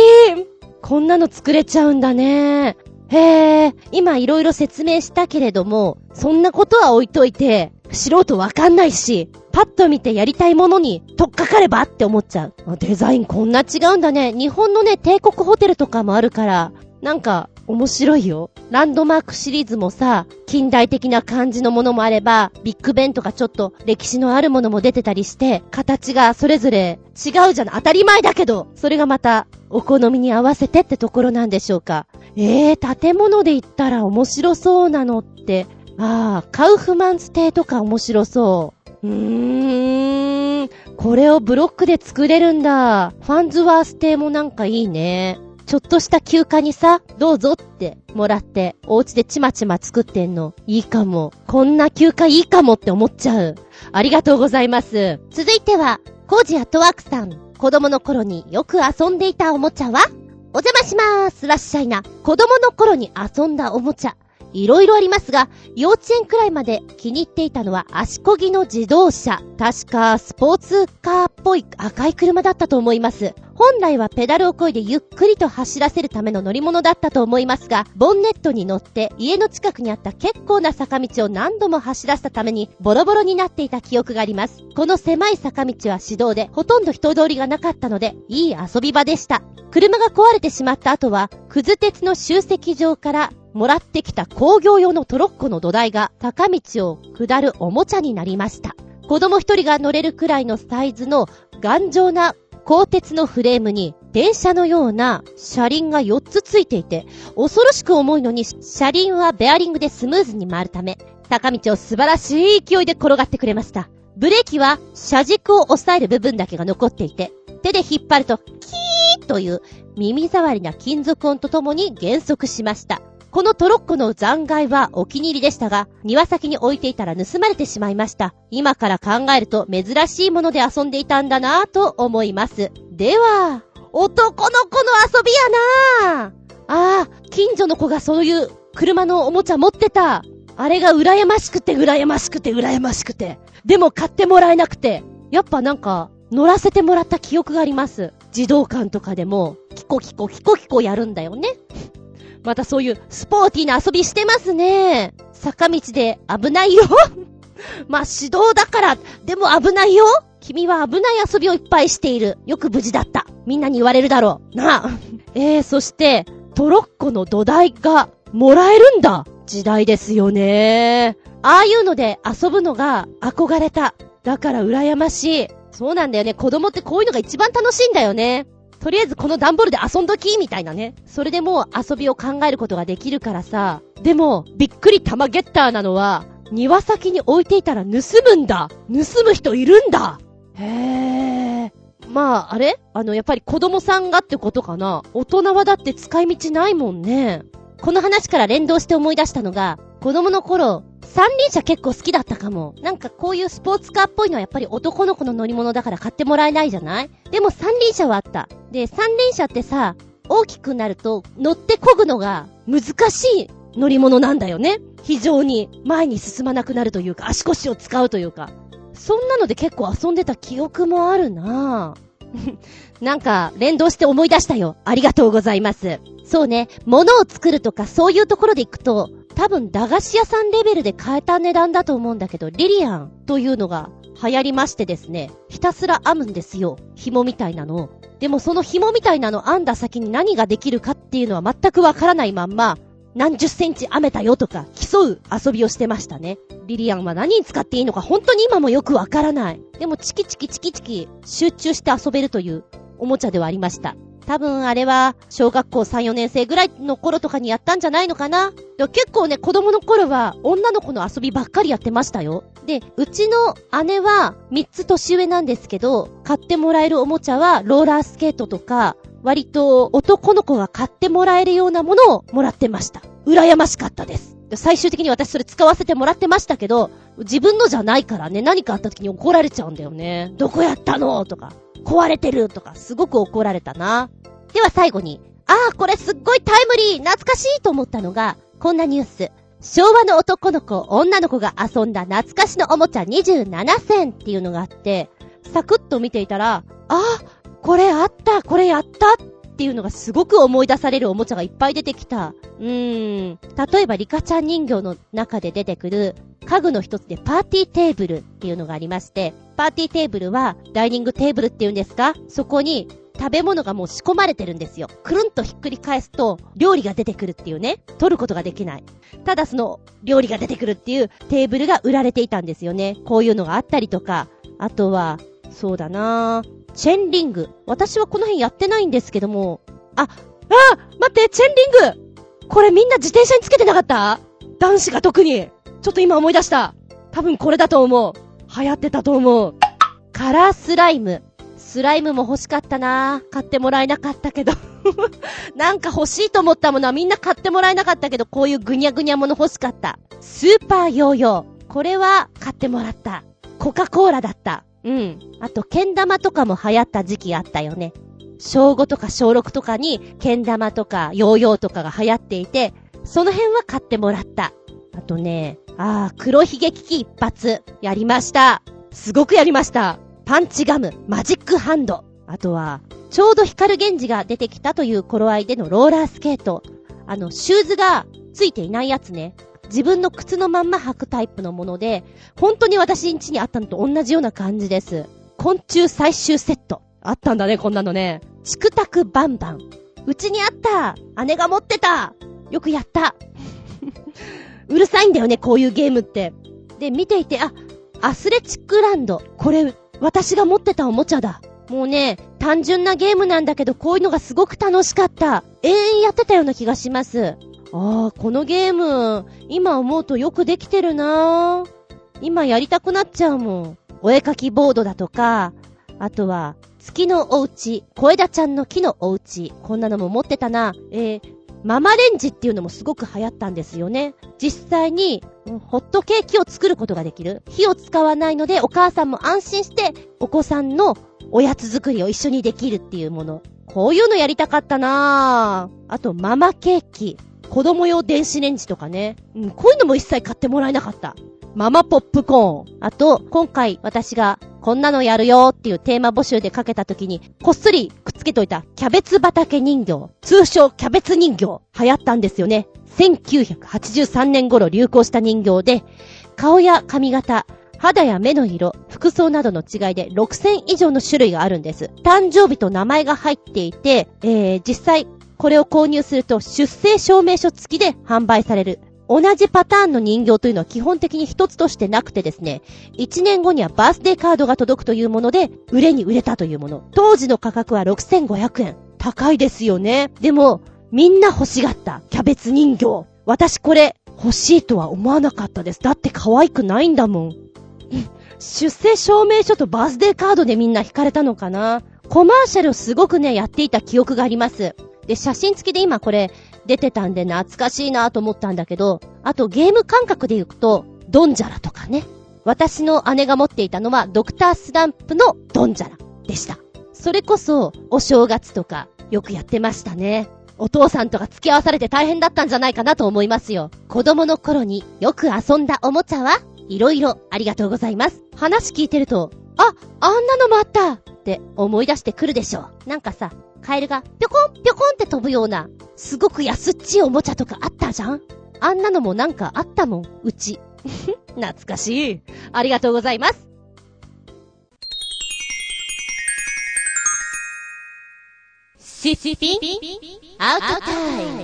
こんなの作れちゃうんだね。へえ、今いろいろ説明したけれども、そんなことは置いといて、素人わかんないし、パッと見てやりたいものに取っかかればって思っちゃう。デザインこんな違うんだね。日本のね、帝国ホテルとかもあるから、なんか面白いよ。ランドマークシリーズもさ、近代的な感じのものもあれば、ビッグベンとかちょっと歴史のあるものも出てたりして、形がそれぞれ違うじゃない。当たり前だけど、それがまたお好みに合わせてってところなんでしょうか。えー、建物で言ったら面白そうなのって、ああ、カウフマンス邸とか面白そう。うーん、これをブロックで作れるんだ。ファンズワース邸もなんかいいね。ちょっとした休暇にさ、どうぞってもらって、お家でちまちま作ってんの。いいかも。こんな休暇いいかもって思っちゃう。ありがとうございます。続いては、コージアットワークさん。子供の頃によく遊んでいたおもちゃは？お邪魔しまーす。らっしゃいな。子供の頃に遊んだおもちゃ。いろいろありますが、幼稚園くらいまで気に入っていたのは足漕ぎの自動車。確かスポーツカーっぽい赤い車だったと思います。本来はペダルを漕いでゆっくりと走らせるための乗り物だったと思いますが、ボンネットに乗って家の近くにあった結構な坂道を何度も走らせたためにボロボロになっていた記憶があります。この狭い坂道は市道でほとんど人通りがなかったので、いい遊び場でした。車が壊れてしまった後は、くず鉄の集積場からもらってきた工業用のトロッコの土台が坂道を下るおもちゃになりました。子供一人が乗れるくらいのサイズの頑丈な鋼鉄のフレームに電車のような車輪がよっつついていて、恐ろしく重いのに車輪はベアリングでスムーズに回るため、坂道を素晴らしい勢いで転がってくれました。ブレーキは車軸を押さえる部分だけが残っていて、手で引っ張るとキーという耳障りな金属音とともに減速しました。このトロッコの残骸はお気に入りでしたが、庭先に置いていたら盗まれてしまいました。今から考えると珍しいもので遊んでいたんだなぁと思います。では、男の子の遊びやなぁ。ああ、近所の子がそういう車のおもちゃ持ってた。あれが羨ましくて羨ましくて羨ましくて。でも買ってもらえなくて。やっぱなんか乗らせてもらった記憶があります。児童館とかでもキコキコキコキコやるんだよね。またそういうスポーティーな遊びしてますね。坂道で危ないよまあ指導だからでも危ないよ。君は危ない遊びをいっぱいしている。よく無事だった。みんなに言われるだろうなあえー、そしてトロッコの土台がもらえるんだ。時代ですよね。ああいうので遊ぶのが憧れた。だから羨ましい。そうなんだよね。子供ってこういうのが一番楽しいんだよね。とりあえずこの段ボールで遊んどきみたいなね。それでもう遊びを考えることができるからさ。でもびっくり玉ゲッターなのは、庭先に置いていたら盗むんだ。盗む人いるんだ。へー。まああれあのやっぱり子供さんがってことかな。大人はだって使い道ないもんね。この話から連動して思い出したのが、子供の頃三輪車結構好きだったかも。なんかこういうスポーツカーっぽいのはやっぱり男の子の乗り物だから買ってもらえないじゃない。でも三輪車はあった。で、三輪車ってさ、大きくなると乗って漕ぐのが難しい乗り物なんだよね。非常に前に進まなくなるというか、足腰を使うというか、そんなので結構遊んでた記憶もあるなぁなんか連動して思い出したよ。ありがとうございます。そうね、物を作るとかそういうところで行くと、多分駄菓子屋さんレベルで買えた値段だと思うんだけど、リリアンというのが流行りましてですね、ひたすら編むんですよ、紐みたいなのを。でもその紐みたいなの編んだ先に何ができるかっていうのは全くわからないまんま、何十センチ編めたよとか競う遊びをしてましたね。リリアンは何に使っていいのか本当に今もよくわからない。でもチキチキチキチキ集中して遊べるというおもちゃではありました。多分あれは小学校 さん,よ 年生ぐらいの頃とかにやったんじゃないのかな。でも結構ね、子供の頃は女の子の遊びばっかりやってましたよ。で、うちの姉はみっつ年上なんですけど、買ってもらえるおもちゃはローラースケートとか、割と男の子が買ってもらえるようなものをもらってました。羨ましかったです。最終的に私それ使わせてもらってましたけど、自分のじゃないからね、何かあった時に怒られちゃうんだよね。どこやったのとか、壊れてるとか、すごく怒られたな。では最後に、あーこれすっごいタイムリー、懐かしいと思ったのがこんなニュース。昭和の男の子女の子が遊んだ懐かしのおもちゃにじゅうななせんっていうのがあって、サクッと見ていたら、あーこれあった、これやったっていうのがすごく思い出されるおもちゃがいっぱい出てきた。うーん、例えばリカちゃん人形の中で出てくる家具の一つでパーティーテーブルっていうのがありまして、パーティーテーブルはダイニングテーブルっていうんですか、そこに食べ物がもう仕込まれてるんですよ。くるんとひっくり返すと料理が出てくるっていうね。取ることができない、ただその料理が出てくるっていうテーブルが売られていたんですよね。こういうのがあったりとか、あとはそうだなぁ。チェンリング。私はこの辺やってないんですけども。あ、あー待って、チェンリングこれみんな自転車につけてなかった？男子が特に。ちょっと今思い出した。多分これだと思う。流行ってたと思う。カラースライム。スライムも欲しかったなぁ。買ってもらえなかったけど。なんか欲しいと思ったものはみんな買ってもらえなかったけど、こういうぐにゃぐにゃもの欲しかった。スーパーヨーヨー。これは買ってもらった。コカ・コーラだった。うん。あと、けん玉とかも流行った時期あったよね。しょうごとかしょうろくとかに、けん玉とかヨーヨーとかが流行っていて、その辺は買ってもらった。あとね、あー、黒ひげ危機一発。やりました。すごくやりました。パンチガム、マジックハンド。あとは、ちょうど光源氏が出てきたという頃合いでのローラースケート。あの、シューズがついていないやつね。自分の靴のまんま履くタイプのもので、本当に私ん家にあったのと同じような感じです。昆虫最終セット。あったんだね、こんなのね。チクタクバンバン。うちにあった。姉が持ってた。よくやった。うるさいんだよね、こういうゲームって。で、見ていて、あ、アスレチックランド。これ、私が持ってたおもちゃだ。もうね、単純なゲームなんだけど、こういうのがすごく楽しかった。永遠やってたような気がします。ああ、このゲーム、今思うとよくできてるなぁ。今やりたくなっちゃうもん。お絵かきボードだとか、あとは、月のおうち、小枝ちゃんの木のおうち、こんなのも持ってたな。えー、ママレンジっていうのもすごく流行ったんですよね。実際に、ホットケーキを作ることができる。火を使わないので、お母さんも安心して、お子さんのおやつ作りを一緒にできるっていうもの。こういうのやりたかったなぁ。あと、ママケーキ。子供用電子レンジとかね、うん、こういうのも一切買ってもらえなかった。ママポップコーン。あと、今回私がこんなのやるよっていうテーマ募集でかけた時にこっそりくっつけといたキャベツ畑人形、通称キャベツ人形、流行ったんですよね。せんきゅうひゃくはちじゅうさんねん頃流行した人形で、顔や髪型、肌や目の色、服装などの違いでろくせんいじょうの種類があるんです。誕生日と名前が入っていて、えー、実際これを購入すると出生証明書付きで販売される。同じパターンの人形というのは基本的に一つとしてなくてですね、いちねんごにはバースデーカードが届くというもので、売れに売れたというもの。当時の価格はろくせんごひゃくえん。高いですよね。でもみんな欲しがったキャベツ人形。私これ欲しいとは思わなかったです。だって可愛くないんだもん。出生証明書とバースデーカードでみんな惹かれたのかな。コマーシャルをすごくねやっていた記憶があります。で、写真付きで今これ出てたんで懐かしいなと思ったんだけど、あとゲーム感覚で言うと、ドンジャラとかね。私の姉が持っていたのはドクタースランプのドンジャラでした。それこそ、お正月とかよくやってましたね。お父さんとか付き合わされて大変だったんじゃないかなと思いますよ。子供の頃によく遊んだおもちゃはいろいろありがとうございます。話聞いてると、あ、あんなのもあったって思い出してくるでしょう。なんかさ、カエルがピョコンピョコンって飛ぶようなすごく安っちいおもちゃとかあったじゃん。あんなのもなんかあったもん、うち。懐かしい。ありがとうございます。シシピンアウトタイム。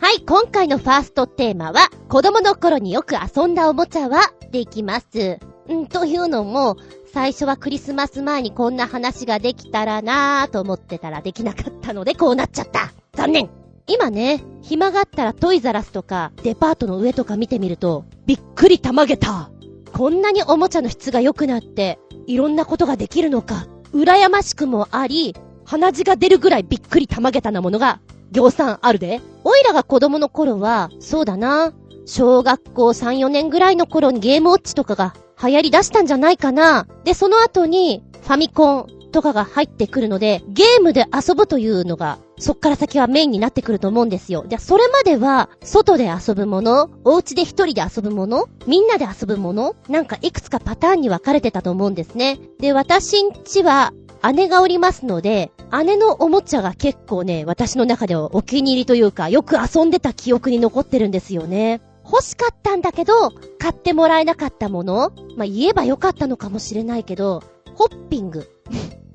はい、今回のファーストテーマは子供の頃によく遊んだおもちゃはでいきます。んというのも、最初はクリスマス前にこんな話ができたらなぁと思ってたらできなかったのでこうなっちゃった。残念。今ね、暇があったらトイザラスとかデパートの上とか見てみると、びっくりたまげた。こんなにおもちゃの質が良くなっていろんなことができるのか、羨ましくもあり鼻血が出るぐらいびっくりたまげたなものが行さんあるで。おいらが子供の頃はそうだな、小学校 さんよねんぐらいの頃にゲームウォッチとかが流行り出したんじゃないかな。で、その後にファミコンとかが入ってくるので、ゲームで遊ぶというのがそっから先はメインになってくると思うんですよ。じゃあそれまでは外で遊ぶもの、お家で一人で遊ぶもの、みんなで遊ぶもの、なんかいくつかパターンに分かれてたと思うんですね。で、私んちは姉がおりますので、姉のおもちゃが結構ね、私の中ではお気に入りというか、よく遊んでた記憶に残ってるんですよね。欲しかったんだけど買ってもらえなかったもの、まあ、言えばよかったのかもしれないけど、ホッピング。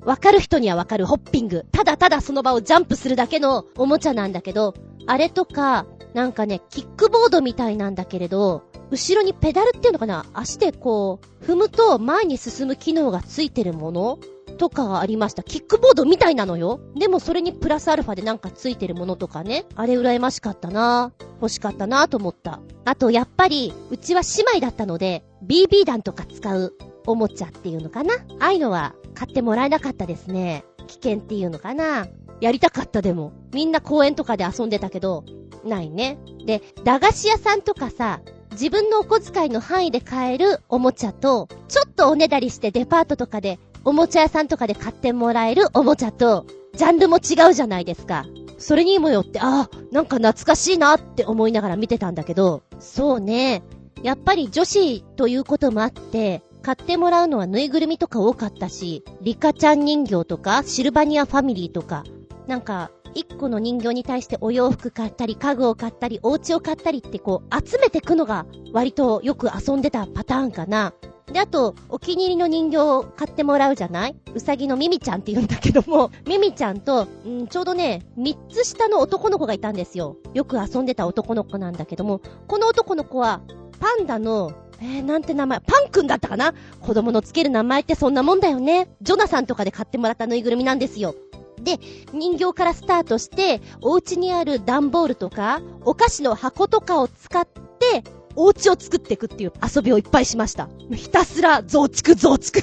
わかる人にはわかるホッピング。ただただその場をジャンプするだけのおもちゃなんだけど、あれとかなんかね、キックボードみたいなんだけれど、後ろにペダルっていうのかな、足でこう踏むと前に進む機能がついてるものとかがありました。キックボードみたいなのよ。でもそれにプラスアルファでなんかついてるものとかね、あれ羨ましかったな、欲しかったなと思った。あとやっぱりうちは姉妹だったので ビービー 弾とか使うおもちゃっていうのかな、ああいうのは買ってもらえなかったですね。危険っていうのかな、やりたかった。でもみんな公園とかで遊んでたけどないね。で、駄菓子屋さんとかさ、自分のお小遣いの範囲で買えるおもちゃと、ちょっとおねだりしてデパートとかでおもちゃ屋さんとかで買ってもらえるおもちゃと、ジャンルも違うじゃないですか。それにもよって、ああ、なんか懐かしいなって思いながら見てたんだけど、そうね、やっぱり女子ということもあって買ってもらうのはぬいぐるみとか多かったし、リカちゃん人形とかシルバニアファミリーとか、なんか一個の人形に対してお洋服買ったり家具を買ったりお家を買ったりってこう集めてくのが割とよく遊んでたパターンかな。で、あとお気に入りの人形を買ってもらうじゃない、うさぎのミミちゃんって言うんだけどもミミちゃんと、うん、ちょうどねみっつ下の男の子がいたんですよ。よく遊んでた男の子なんだけども、この男の子はパンダのえー、なんて名前、パンくんだったかな。子供のつける名前ってそんなもんだよね。ジョナサンとかで買ってもらったぬいぐるみなんですよ。で、人形からスタートしてお家にある段ボールとかお菓子の箱とかを使ってお家を作っていくっていう遊びをいっぱいしました。ひたすら増築増築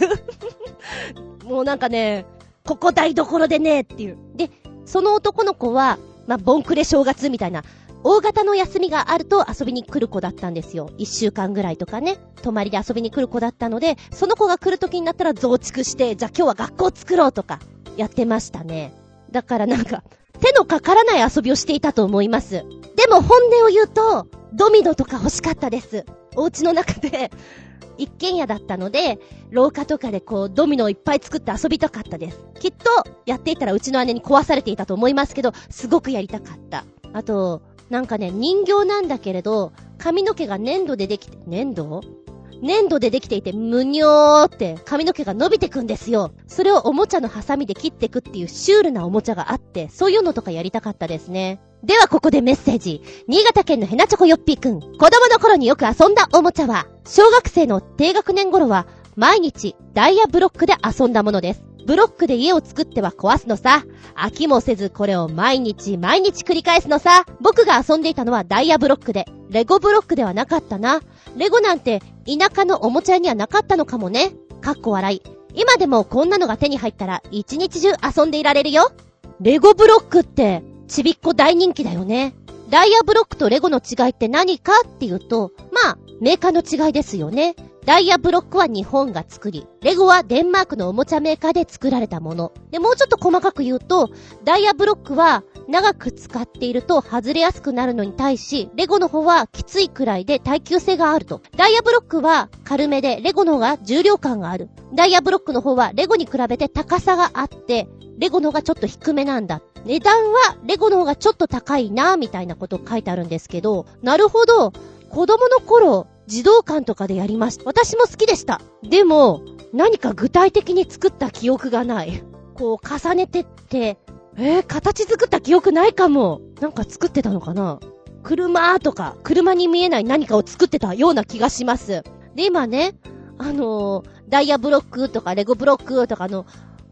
もうなんかね、ここ台所でねっていう。で、その男の子はまあ、ボンクレ正月みたいな大型の休みがあると遊びに来る子だったんですよ。一週間ぐらいとかね、泊まりで遊びに来る子だったので、その子が来る時になったら増築して、じゃあ今日は学校作ろうとかやってましたね。だからなんか手のかからない遊びをしていたと思います。でも本音を言うとドミノとか欲しかったです。お家の中で一軒家だったので、廊下とかでこうドミノをいっぱい作って遊びたかったです。きっとやっていたらうちの姉に壊されていたと思いますけど、すごくやりたかった。あとなんかね、人形なんだけれど髪の毛が粘土でできて、粘土?粘土でできていて、むにょーって髪の毛が伸びてくんですよ。それをおもちゃのハサミで切ってくっていうシュールなおもちゃがあって、そういうのとかやりたかったですね。ではここでメッセージ。新潟県のヘナチョコよっぴーくん、子供の頃によく遊んだおもちゃは、小学生の低学年頃は毎日ダイヤブロックで遊んだものです。ブロックで家を作っては壊すのさ。飽きもせずこれを毎日毎日繰り返すのさ。僕が遊んでいたのはダイヤブロックで、レゴブロックではなかったな。レゴなんて田舎のおもちゃ屋にはなかったのかもね。かっこ笑い。今でもこんなのが手に入ったら一日中遊んでいられるよ。レゴブロックってちびっこ大人気だよね。ダイヤブロックとレゴの違いって何かっていうと、まあメーカーの違いですよね。ダイヤブロックは日本が作り、レゴはデンマークのおもちゃメーカーで作られたもの。で、もうちょっと細かく言うと、ダイヤブロックは長く使っていると外れやすくなるのに対し、レゴの方はきついくらいで耐久性があると。ダイヤブロックは軽めで、レゴの方が重量感がある。ダイヤブロックの方はレゴに比べて高さがあって、レゴの方がちょっと低めなんだ。値段はレゴの方がちょっと高いな、みたいなこと書いてあるんですけど、なるほど、子供の頃、児童館とかでやりました。私も好きでした。でも何か具体的に作った記憶がない。こう重ねてって、えー、形作った記憶ないかも。なんか作ってたのかな。車とか車に見えない何かを作ってたような気がします。で、今ね、あのー、ダイヤブロックとかレゴブロックとかの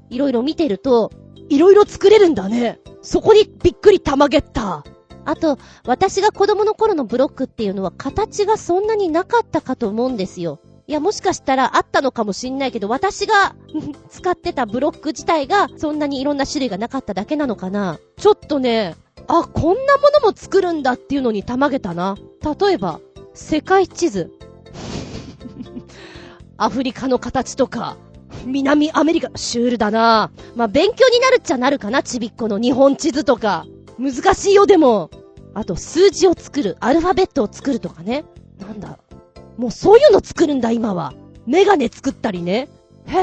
いろいろ見てると、いろいろ作れるんだね。そこにびっくりたまげった。あと、私が子供の頃のブロックっていうのは形がそんなになかったかと思うんですよ。いや、もしかしたらあったのかもしんないけど、私が使ってたブロック自体がそんなにいろんな種類がなかっただけなのかな。ちょっとね、あ、こんなものも作るんだっていうのにたまげたな。例えば、世界地図。アフリカの形とか、南アメリカ、シュールだな。まあ、勉強になるっちゃなるかな、ちびっこの日本地図とか。難しいよ、でも。あと、数字を作る、アルファベットを作るとかね。なんだ、もうそういうの作るんだ、今は。メガネ作ったりね。へ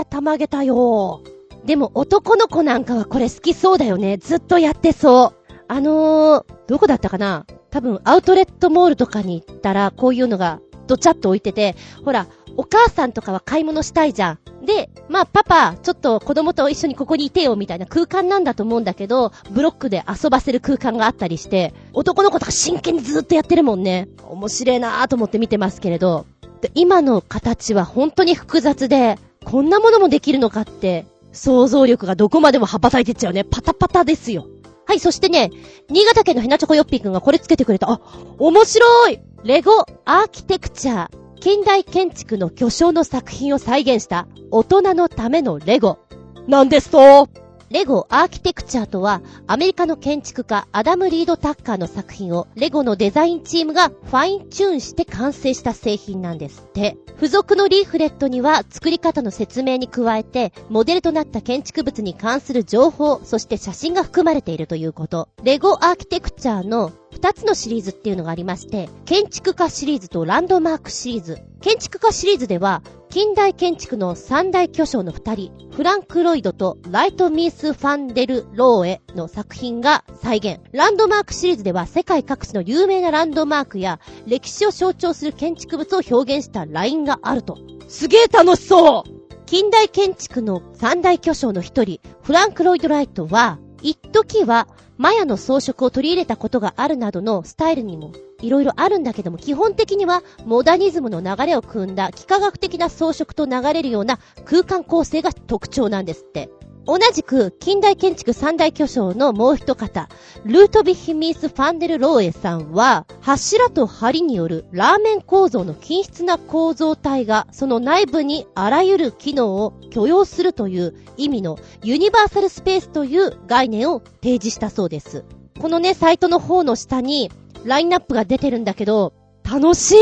ー、たまげたよ。でも、男の子なんかはこれ好きそうだよね。ずっとやってそう。あのー、どこだったかな?多分、アウトレットモールとかに行ったら、こういうのが、どちゃっと置いてて、ほら、お母さんとかは買い物したいじゃん。で、まあパパちょっと子供と一緒にここにいてよみたいな空間なんだと思うんだけど、ブロックで遊ばせる空間があったりして、男の子とか真剣にずっとやってるもんね。面白いなーと思って見てますけれど、今の形は本当に複雑で、こんなものもできるのかって、想像力がどこまでも羽ばたいてっちゃうね。パタパタですよ。はい、そしてね、新潟県のヘナチョコヨッピーくんがこれつけてくれた。あ、面白い。レゴアーキテクチャー、近代建築の巨匠の作品を再現した大人のためのレゴなんですと。レゴアーキテクチャーとは、アメリカの建築家アダム・リード・タッカーの作品をレゴのデザインチームがファインチューンして完成した製品なんですって。付属のリーフレットには作り方の説明に加えて、モデルとなった建築物に関する情報、そして写真が含まれているということ。レゴアーキテクチャーのふたつのシリーズっていうのがありまして、建築家シリーズとランドマークシリーズ。建築家シリーズでは、近代建築の三大巨匠のふたり、フランク・ロイドとライト・ミース・ファンデル・ローエの作品が再現。ランドマークシリーズでは、世界各地の有名なランドマークや歴史を象徴する建築物を表現したラインがあると。すげえ楽しそう。近代建築の三大巨匠の一人、フランク・ロイド・ライトは、一時はマヤの装飾を取り入れたことがあるなどのスタイルにもいろいろあるんだけども、基本的にはモダニズムの流れを組んだ幾何学的な装飾と流れるような空間構成が特徴なんですって。同じく近代建築三大巨匠のもう一方、ルートビヒ・ミース・ファンデル・ローエさんは、柱と梁によるラーメン構造の均質な構造体がその内部にあらゆる機能を許容するという意味のユニバーサルスペースという概念を提示したそうです。このね、サイトの方の下にラインナップが出てるんだけど、楽しい。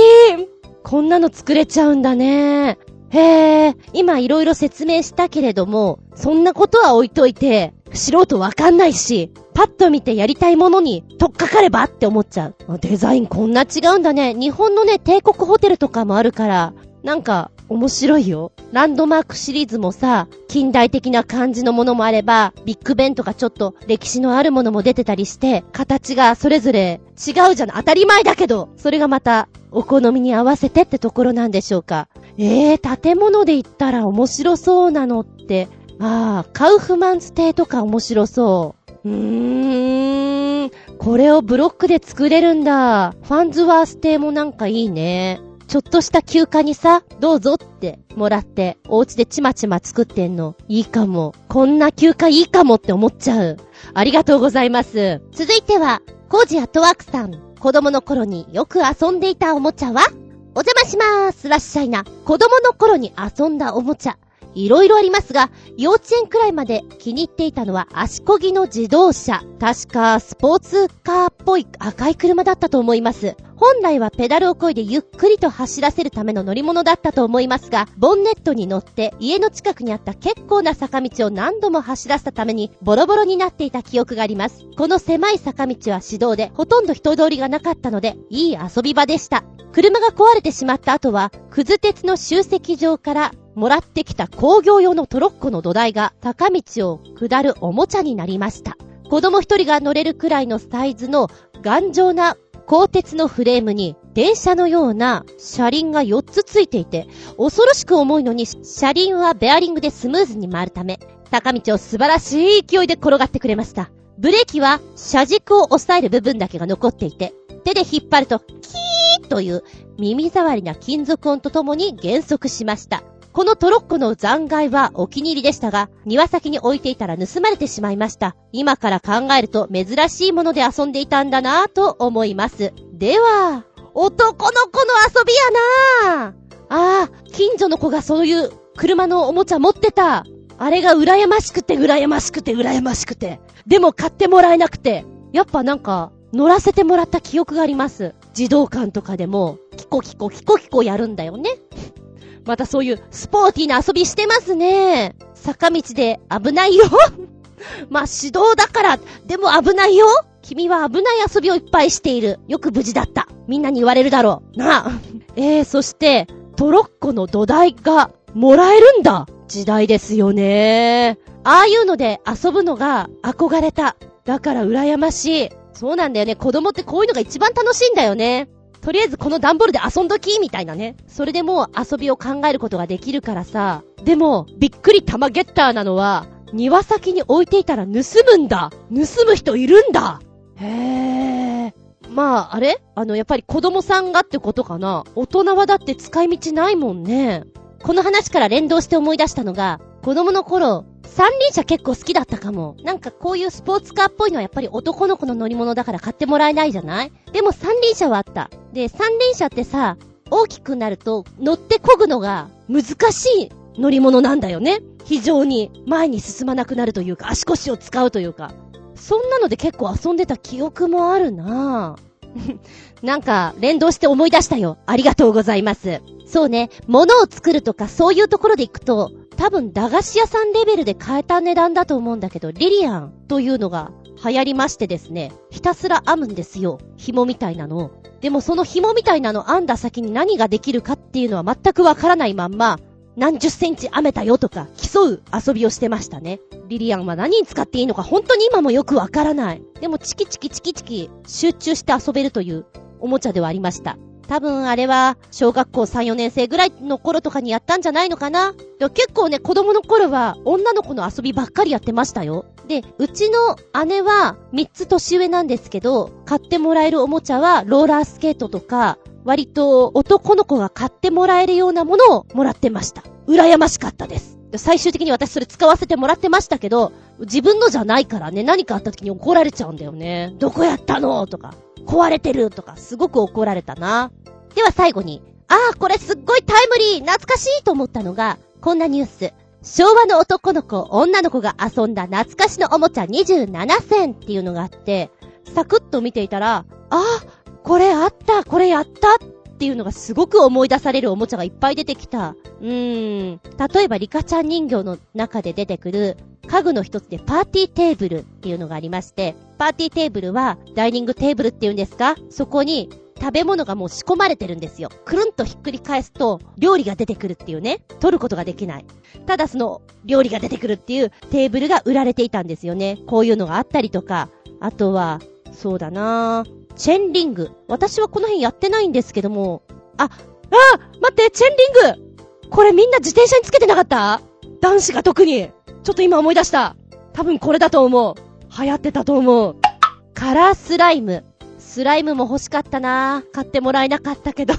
こんなの作れちゃうんだね。へえ、今いろいろ説明したけれども、そんなことは置いといて、素人わかんないし、パッと見てやりたいものに取っかかればって思っちゃう。デザインこんな違うんだね。日本のね、帝国ホテルとかもあるから、なんか面白いよ。ランドマークシリーズもさ、近代的な感じのものもあれば、ビッグベンとかちょっと歴史のあるものも出てたりして、形がそれぞれ違うじゃない。当たり前だけど、それがまたお好みに合わせてってところなんでしょうか。えー、建物で言ったら面白そうなのって、あー、カウフマンス邸とか面白そう。うーん、これをブロックで作れるんだ。ファンズワース邸もなんかいいね。ちょっとした休暇にさ、どうぞってもらって、お家でちまちま作ってんの、いいかも。こんな休暇いいかもって思っちゃう。ありがとうございます。続いては、コージアットワークさん。子供の頃によく遊んでいたおもちゃは？お邪魔しまーす。らっしゃいな。子供の頃に遊んだおもちゃ。いろいろありますが、幼稚園くらいまで気に入っていたのは足漕ぎの自動車。確かスポーツカーっぽい赤い車だったと思います。本来はペダルを漕いでゆっくりと走らせるための乗り物だったと思いますが、ボンネットに乗って家の近くにあった結構な坂道を何度も走らせたためにボロボロになっていた記憶があります。この狭い坂道は市道でほとんど人通りがなかったので、いい遊び場でした。車が壊れてしまった後は、くず鉄の集積場からもらってきた工業用のトロッコの土台が坂道を下るおもちゃになりました。子供一人が乗れるくらいのサイズの頑丈な鋼鉄のフレームに電車のような車輪がよっつついていて、恐ろしく重いのに車輪はベアリングでスムーズに回るため、坂道を素晴らしい勢いで転がってくれました。ブレーキは車軸を押さえる部分だけが残っていて、手で引っ張るとキーという耳障りな金属音とともに減速しました。このトロッコの残骸はお気に入りでしたが、庭先に置いていたら盗まれてしまいました。今から考えると珍しいもので遊んでいたんだなぁと思います。では、男の子の遊びやなぁ。あー、近所の子がそういう車のおもちゃ持ってた。あれが羨ましくて羨ましくて羨ましくて。でも買ってもらえなくて。やっぱなんか、乗らせてもらった記憶があります。児童館とかでも、キコキコキコキコやるんだよね。またそういうスポーティーな遊びしてますね。坂道で危ないよ。まあ指導だから、でも危ないよ。君は危ない遊びをいっぱいしている。よく無事だった。みんなに言われるだろう。なあ。えー、そして、トロッコの土台がもらえるんだ。時代ですよね。ああいうので遊ぶのが憧れた。だから羨ましい。そうなんだよね。子供ってこういうのが一番楽しいんだよね。とりあえずこの段ボールで遊んどきみたいなね。それでもう遊びを考えることができるからさ。でもびっくり玉ゲッターなのは、庭先に置いていたら盗むんだ。盗む人いるんだ。へー。まああれ、あのやっぱり子供さんがってことかな。大人はだって使い道ないもんね。この話から連動して思い出したのが、子供の頃三輪車結構好きだったかも。なんかこういうスポーツカーっぽいのはやっぱり男の子の乗り物だから買ってもらえないじゃない。でも三輪車はあった。で、三輪車ってさ、大きくなると乗って漕ぐのが難しい乗り物なんだよね。非常に前に進まなくなるというか、足腰を使うというか、そんなので結構遊んでた記憶もあるなぁなんか連動して思い出したよ。ありがとうございます。そうね、物を作るとかそういうところで行くと、多分駄菓子屋さんレベルで買えた値段だと思うんだけど、リリアンというのが流行りましてですね、ひたすら編むんですよ、紐みたいなのを。でもその紐みたいなの編んだ先に何ができるかっていうのは全くわからないまんま、何十センチ編めたよとか競う遊びをしてましたね。リリアンは何に使っていいのか本当に今もよくわからない。でもチキチキチキチキ集中して遊べるというおもちゃではありました。多分あれは小学校 さん,よ 年生ぐらいの頃とかにやったんじゃないのかな。でも結構ね、子供の頃は女の子の遊びばっかりやってましたよ。で、うちの姉はみっつ年上なんですけど、買ってもらえるおもちゃはローラースケートとか、割と男の子が買ってもらえるようなものをもらってました。羨ましかったです。最終的に私それ使わせてもらってましたけど、自分のじゃないからね、何かあった時に怒られちゃうんだよね。どこやったのとか、壊れてるとか、すごく怒られたな。では最後に、あーこれすっごいタイムリー、懐かしいと思ったのがこんなニュース。昭和の男の子女の子が遊んだ懐かしのおもちゃにじゅうななせんっていうのがあって、サクッと見ていたら、あーこれあった、これやったっていうのがすごく思い出されるおもちゃがいっぱい出てきた。うーん。例えばリカちゃん人形の中で出てくる家具の一つでパーティーテーブルっていうのがありまして、パーティーテーブルはダイニングテーブルっていうんですか？そこに食べ物がもう仕込まれてるんですよ。くるんとひっくり返すと料理が出てくるっていうね。取ることができない。ただその料理が出てくるっていうテーブルが売られていたんですよね。こういうのがあったりとか、あとはそうだなぁ。チェンリング。私はこの辺やってないんですけども。あ、あー待って、チェンリングこれみんな自転車につけてなかった？男子が特に。ちょっと今思い出した。多分これだと思う。流行ってたと思う。カラースライム。スライムも欲しかったな。買ってもらえなかったけど。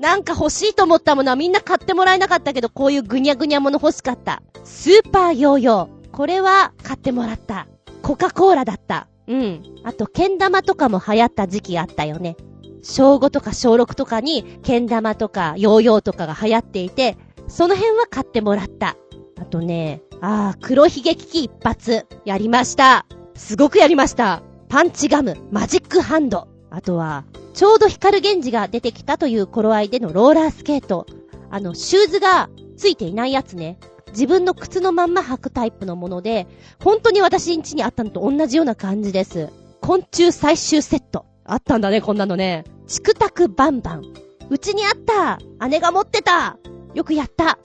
なんか欲しいと思ったものはみんな買ってもらえなかったけど、こういうぐにゃぐにゃもの欲しかった。スーパーヨーヨー。これは買ってもらった。コカ・コーラだった。うん。あと、けん玉とかも流行った時期あったよね。小ごとか小ろくとかに、けん玉とかヨーヨーとかが流行っていて、その辺は買ってもらった。あとね、あー、黒ひげ危機一発。やりました。すごくやりました。パンチガム、マジックハンド。あとは、ちょうど光源氏が出てきたという頃合いでのローラースケート。あの、シューズがついていないやつね。自分の靴のまんま履くタイプのもので、本当に私ん家にあったのと同じような感じです。昆虫最終セットあったんだね、こんなのね。チクタクバンバン、うちにあった、姉が持ってた、よくやった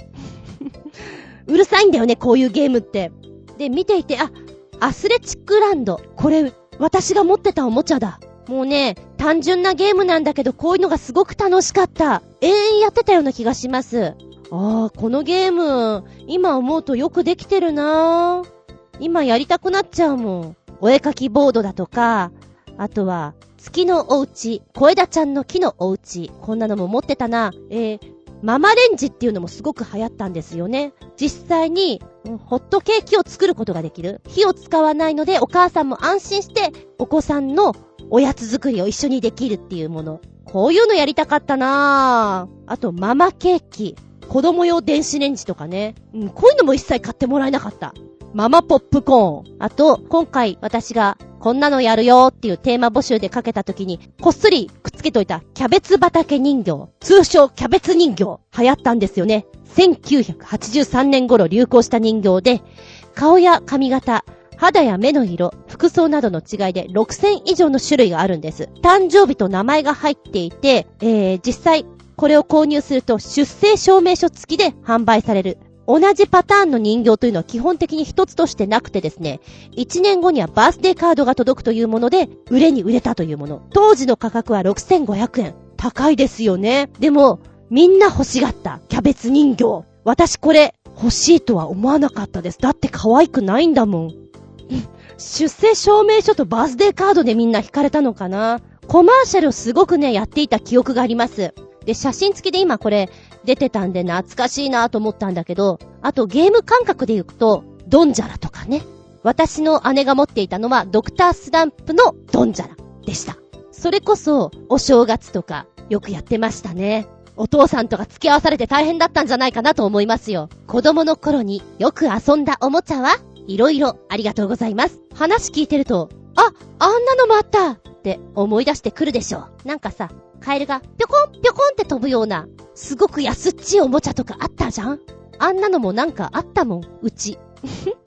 うるさいんだよね、こういうゲームって。で、見ていて、あ、アスレチックランド、これ私が持ってたおもちゃだ。もうね、単純なゲームなんだけど、こういうのがすごく楽しかった。永遠やってたような気がします。ああ、このゲーム、今思うとよくできてるなぁ。今やりたくなっちゃうもん。お絵かきボードだとか、あとは、月のおうち、小枝ちゃんの木のおうち、こんなのも持ってたな。えー、ママレンジっていうのもすごく流行ったんですよね。実際に、ホットケーキを作ることができる。火を使わないので、お母さんも安心して、お子さんのおやつ作りを一緒にできるっていうもの。こういうのやりたかったなぁ。あと、ママケーキ。子供用電子レンジとかね、うん、こういうのも一切買ってもらえなかった。ママポップコーン。あと、今回私がこんなのやるよっていうテーマ募集でかけた時にこっそりくっつけといたキャベツ畑人形、通称キャベツ人形、流行ったんですよね。せんきゅうひゃくはちじゅうさんねん頃流行した人形で、顔や髪型、肌や目の色、服装などの違いでろくせん以上の種類があるんです。誕生日と名前が入っていて、えー、実際これを購入すると出生証明書付きで販売される。同じパターンの人形というのは基本的に一つとしてなくてですね、いちねんごにはバースデーカードが届くというもので、売れに売れたというもの。当時の価格はろくせんごひゃくえん。高いですよね。でも、みんな欲しがった。キャベツ人形。私これ、欲しいとは思わなかったです。だって可愛くないんだもん。出生証明書とバースデーカードでみんな惹かれたのかな。コマーシャルをすごくね、やっていた記憶があります。で、写真付きで今これ、出てたんで懐かしいなと思ったんだけど、あとゲーム感覚で行くとドンジャラとかね、私の姉が持っていたのはドクタースランプのドンジャラでした。それこそお正月とかよくやってましたね。お父さんとか付き合わされて大変だったんじゃないかなと思いますよ。子供の頃によく遊んだおもちゃはいろいろありがとうございます。話聞いてると、あ、あんなのもあったって思い出してくるでしょう。なんかさ、カエルがピョコンピョコンって飛ぶようなすごく安っちいおもちゃとかあったじゃん。あんなのもなんかあったもん、うち。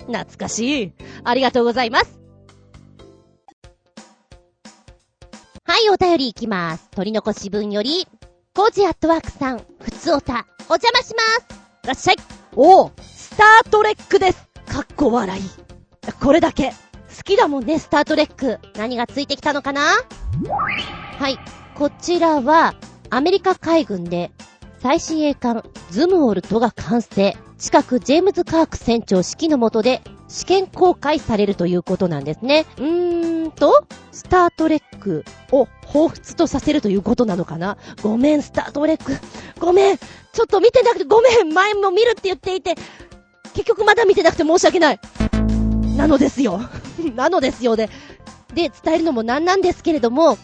懐かしい。ありがとうございます。はい、お便りいきます。取り残し分よりコジアットワークさん、ふつおた、お邪魔します。いらっしゃい。おー、スタートレックです。かっこ笑い。これだけ好きだもんね、スタートレック。何がついてきたのかな。はい、こちらはアメリカ海軍で最新鋭艦ズムウォルトが完成、近くジェームズ・カーク船長指揮の下で試験公開されるということなんですね。うーんと、スタートレックを彷彿とさせるということなのかな。ごめん、スタートレック、ごめん、ちょっと見てなくてごめん、前も見るって言っていて結局まだ見てなくて申し訳ないなのですよ。なのですよね。で、伝えるのもなんなんですけれども、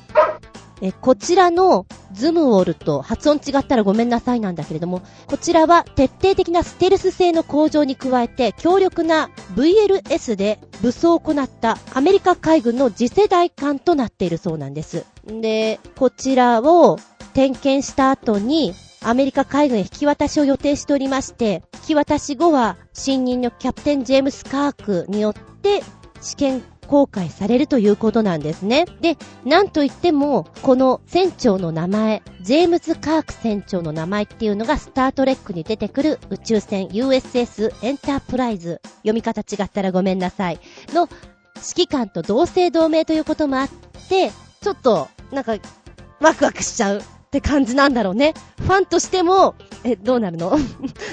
えこちらのズムウォルト、発音違ったらごめんなさいなんだけれども、こちらは徹底的なステルス性の向上に加えて強力な ブイエルエス で武装を行ったアメリカ海軍の次世代艦となっているそうなんです。で、こちらを点検した後にアメリカ海軍へ引き渡しを予定しておりまして、引き渡し後は新任のキャプテンジェームス・カークによって試験公開されるということなんですね。で、なんといってもこの船長の名前、ジェームズ・カーク船長の名前っていうのがスタートレックに出てくる宇宙船 ユーエスエス エンタープライズ、読み方違ったらごめんなさい、の指揮官と同姓同名ということもあって、ちょっとなんかワクワクしちゃうって感じなんだろうね。ファンとしてもえどうなるの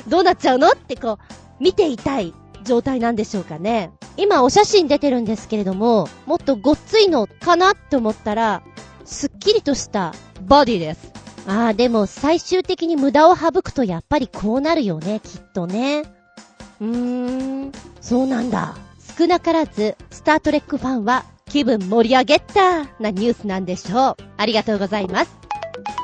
どうなっちゃうのってこう見ていたい状態なんでしょうかね。今お写真出てるんですけれども、もっとごっついのかなって思ったらすっきりとしたボディです。あー、でも最終的に無駄を省くとやっぱりこうなるよね、きっとね。うーん、そうなんだ。少なからずスタートレックファンは気分盛り上げたなニュースなんでしょう。ありがとうございます。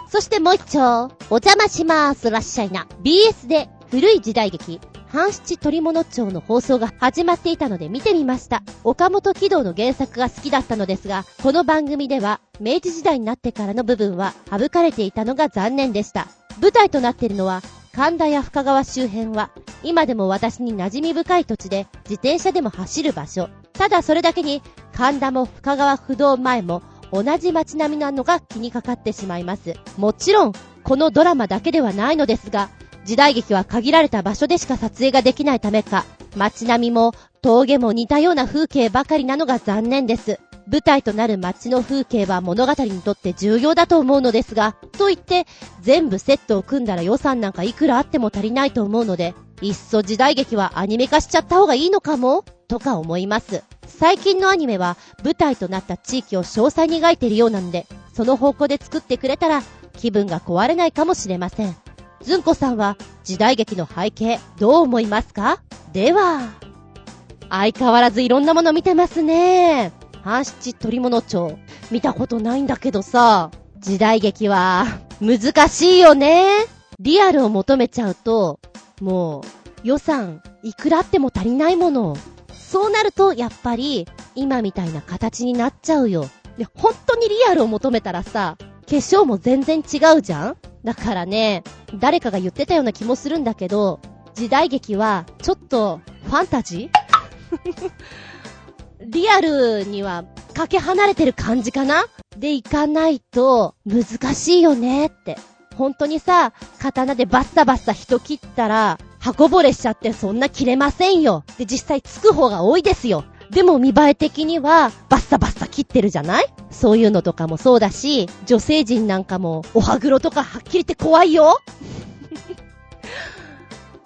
そしてもう一丁、お邪魔します、らっしゃいな。 ビーエス で古い時代劇半七鳥物町の放送が始まっていたので見てみました。岡本喜道の原作が好きだったのですが、この番組では明治時代になってからの部分は省かれていたのが残念でした。舞台となっているのは神田や深川周辺は今でも私に馴染み深い土地で、自転車でも走る場所。ただそれだけに神田も深川不動前も同じ街並みなのが気にかかってしまいます。もちろんこのドラマだけではないのですが、時代劇は限られた場所でしか撮影ができないためか、街並みも峠も似たような風景ばかりなのが残念です。舞台となる街の風景は物語にとって重要だと思うのですが、といって全部セットを組んだら予算なんかいくらあっても足りないと思うので、いっそ時代劇はアニメ化しちゃった方がいいのかもとか思います。最近のアニメは舞台となった地域を詳細に描いているようなので、その方向で作ってくれたら気分が壊れないかもしれません。ずんこさんは時代劇の背景どう思いますか？では、相変わらずいろんなもの見てますね。半七鳥物町見たことないんだけどさ、時代劇は難しいよね。リアルを求めちゃうともう予算いくらあっても足りないもの。そうなるとやっぱり今みたいな形になっちゃうよ。で、本当にリアルを求めたらさ、化粧も全然違うじゃん。だからね、誰かが言ってたような気もするんだけど、時代劇はちょっとファンタジーリアルにはかけ離れてる感じかなでいかないと難しいよねって。本当にさ、刀でバッサバッサ人切ったら刃こぼれしちゃってそんな切れませんよ。で、実際つく方が多いですよ。でも見栄え的にはバッサバッサ切ってるじゃない？そういうのとかもそうだし、女性陣なんかもお歯黒とかはっきり言って怖いよ。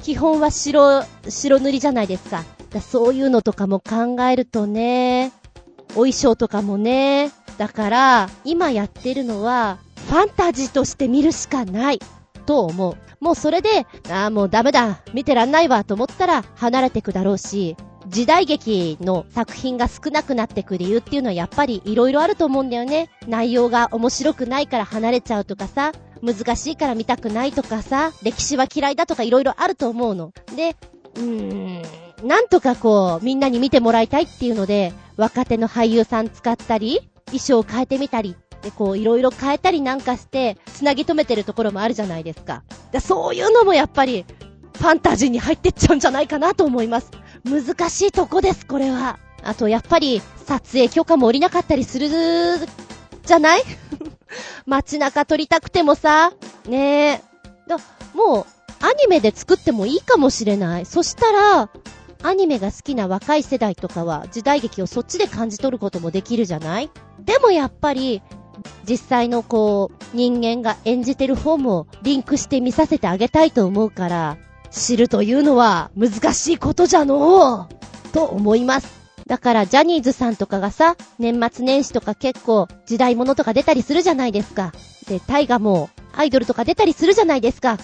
基本は白、白塗りじゃないですか。だそういうのとかも考えるとね、お衣装とかもね、だから今やってるのはファンタジーとして見るしかないと思う。もうそれで、ああもうダメだ、見てらんないわと思ったら離れてくだろうし、時代劇の作品が少なくなってく理由っていうのはやっぱりいろいろあると思うんだよね。内容が面白くないから離れちゃうとかさ、難しいから見たくないとかさ、歴史は嫌いだとかいろいろあると思うの。で、うーん、なんとかこうみんなに見てもらいたいっていうので、若手の俳優さん使ったり、衣装を変えてみたり、でこういろいろ変えたりなんかしてつなぎ止めてるところもあるじゃないですか。でそういうのもやっぱりファンタジーに入ってっちゃうんじゃないかなと思います。難しいとこです、これは。あとやっぱり撮影許可も下りなかったりするじゃない？街中撮りたくてもさ、ねえ、だもうアニメで作ってもいいかもしれない。そしたらアニメが好きな若い世代とかは時代劇をそっちで感じ取ることもできるじゃない。でもやっぱり実際のこう人間が演じてる方もリンクして見させてあげたいと思うから、知るというのは難しいことじゃのうと思います。だからジャニーズさんとかがさ、年末年始とか結構時代物とか出たりするじゃないですか。でタイガもアイドルとか出たりするじゃないですか。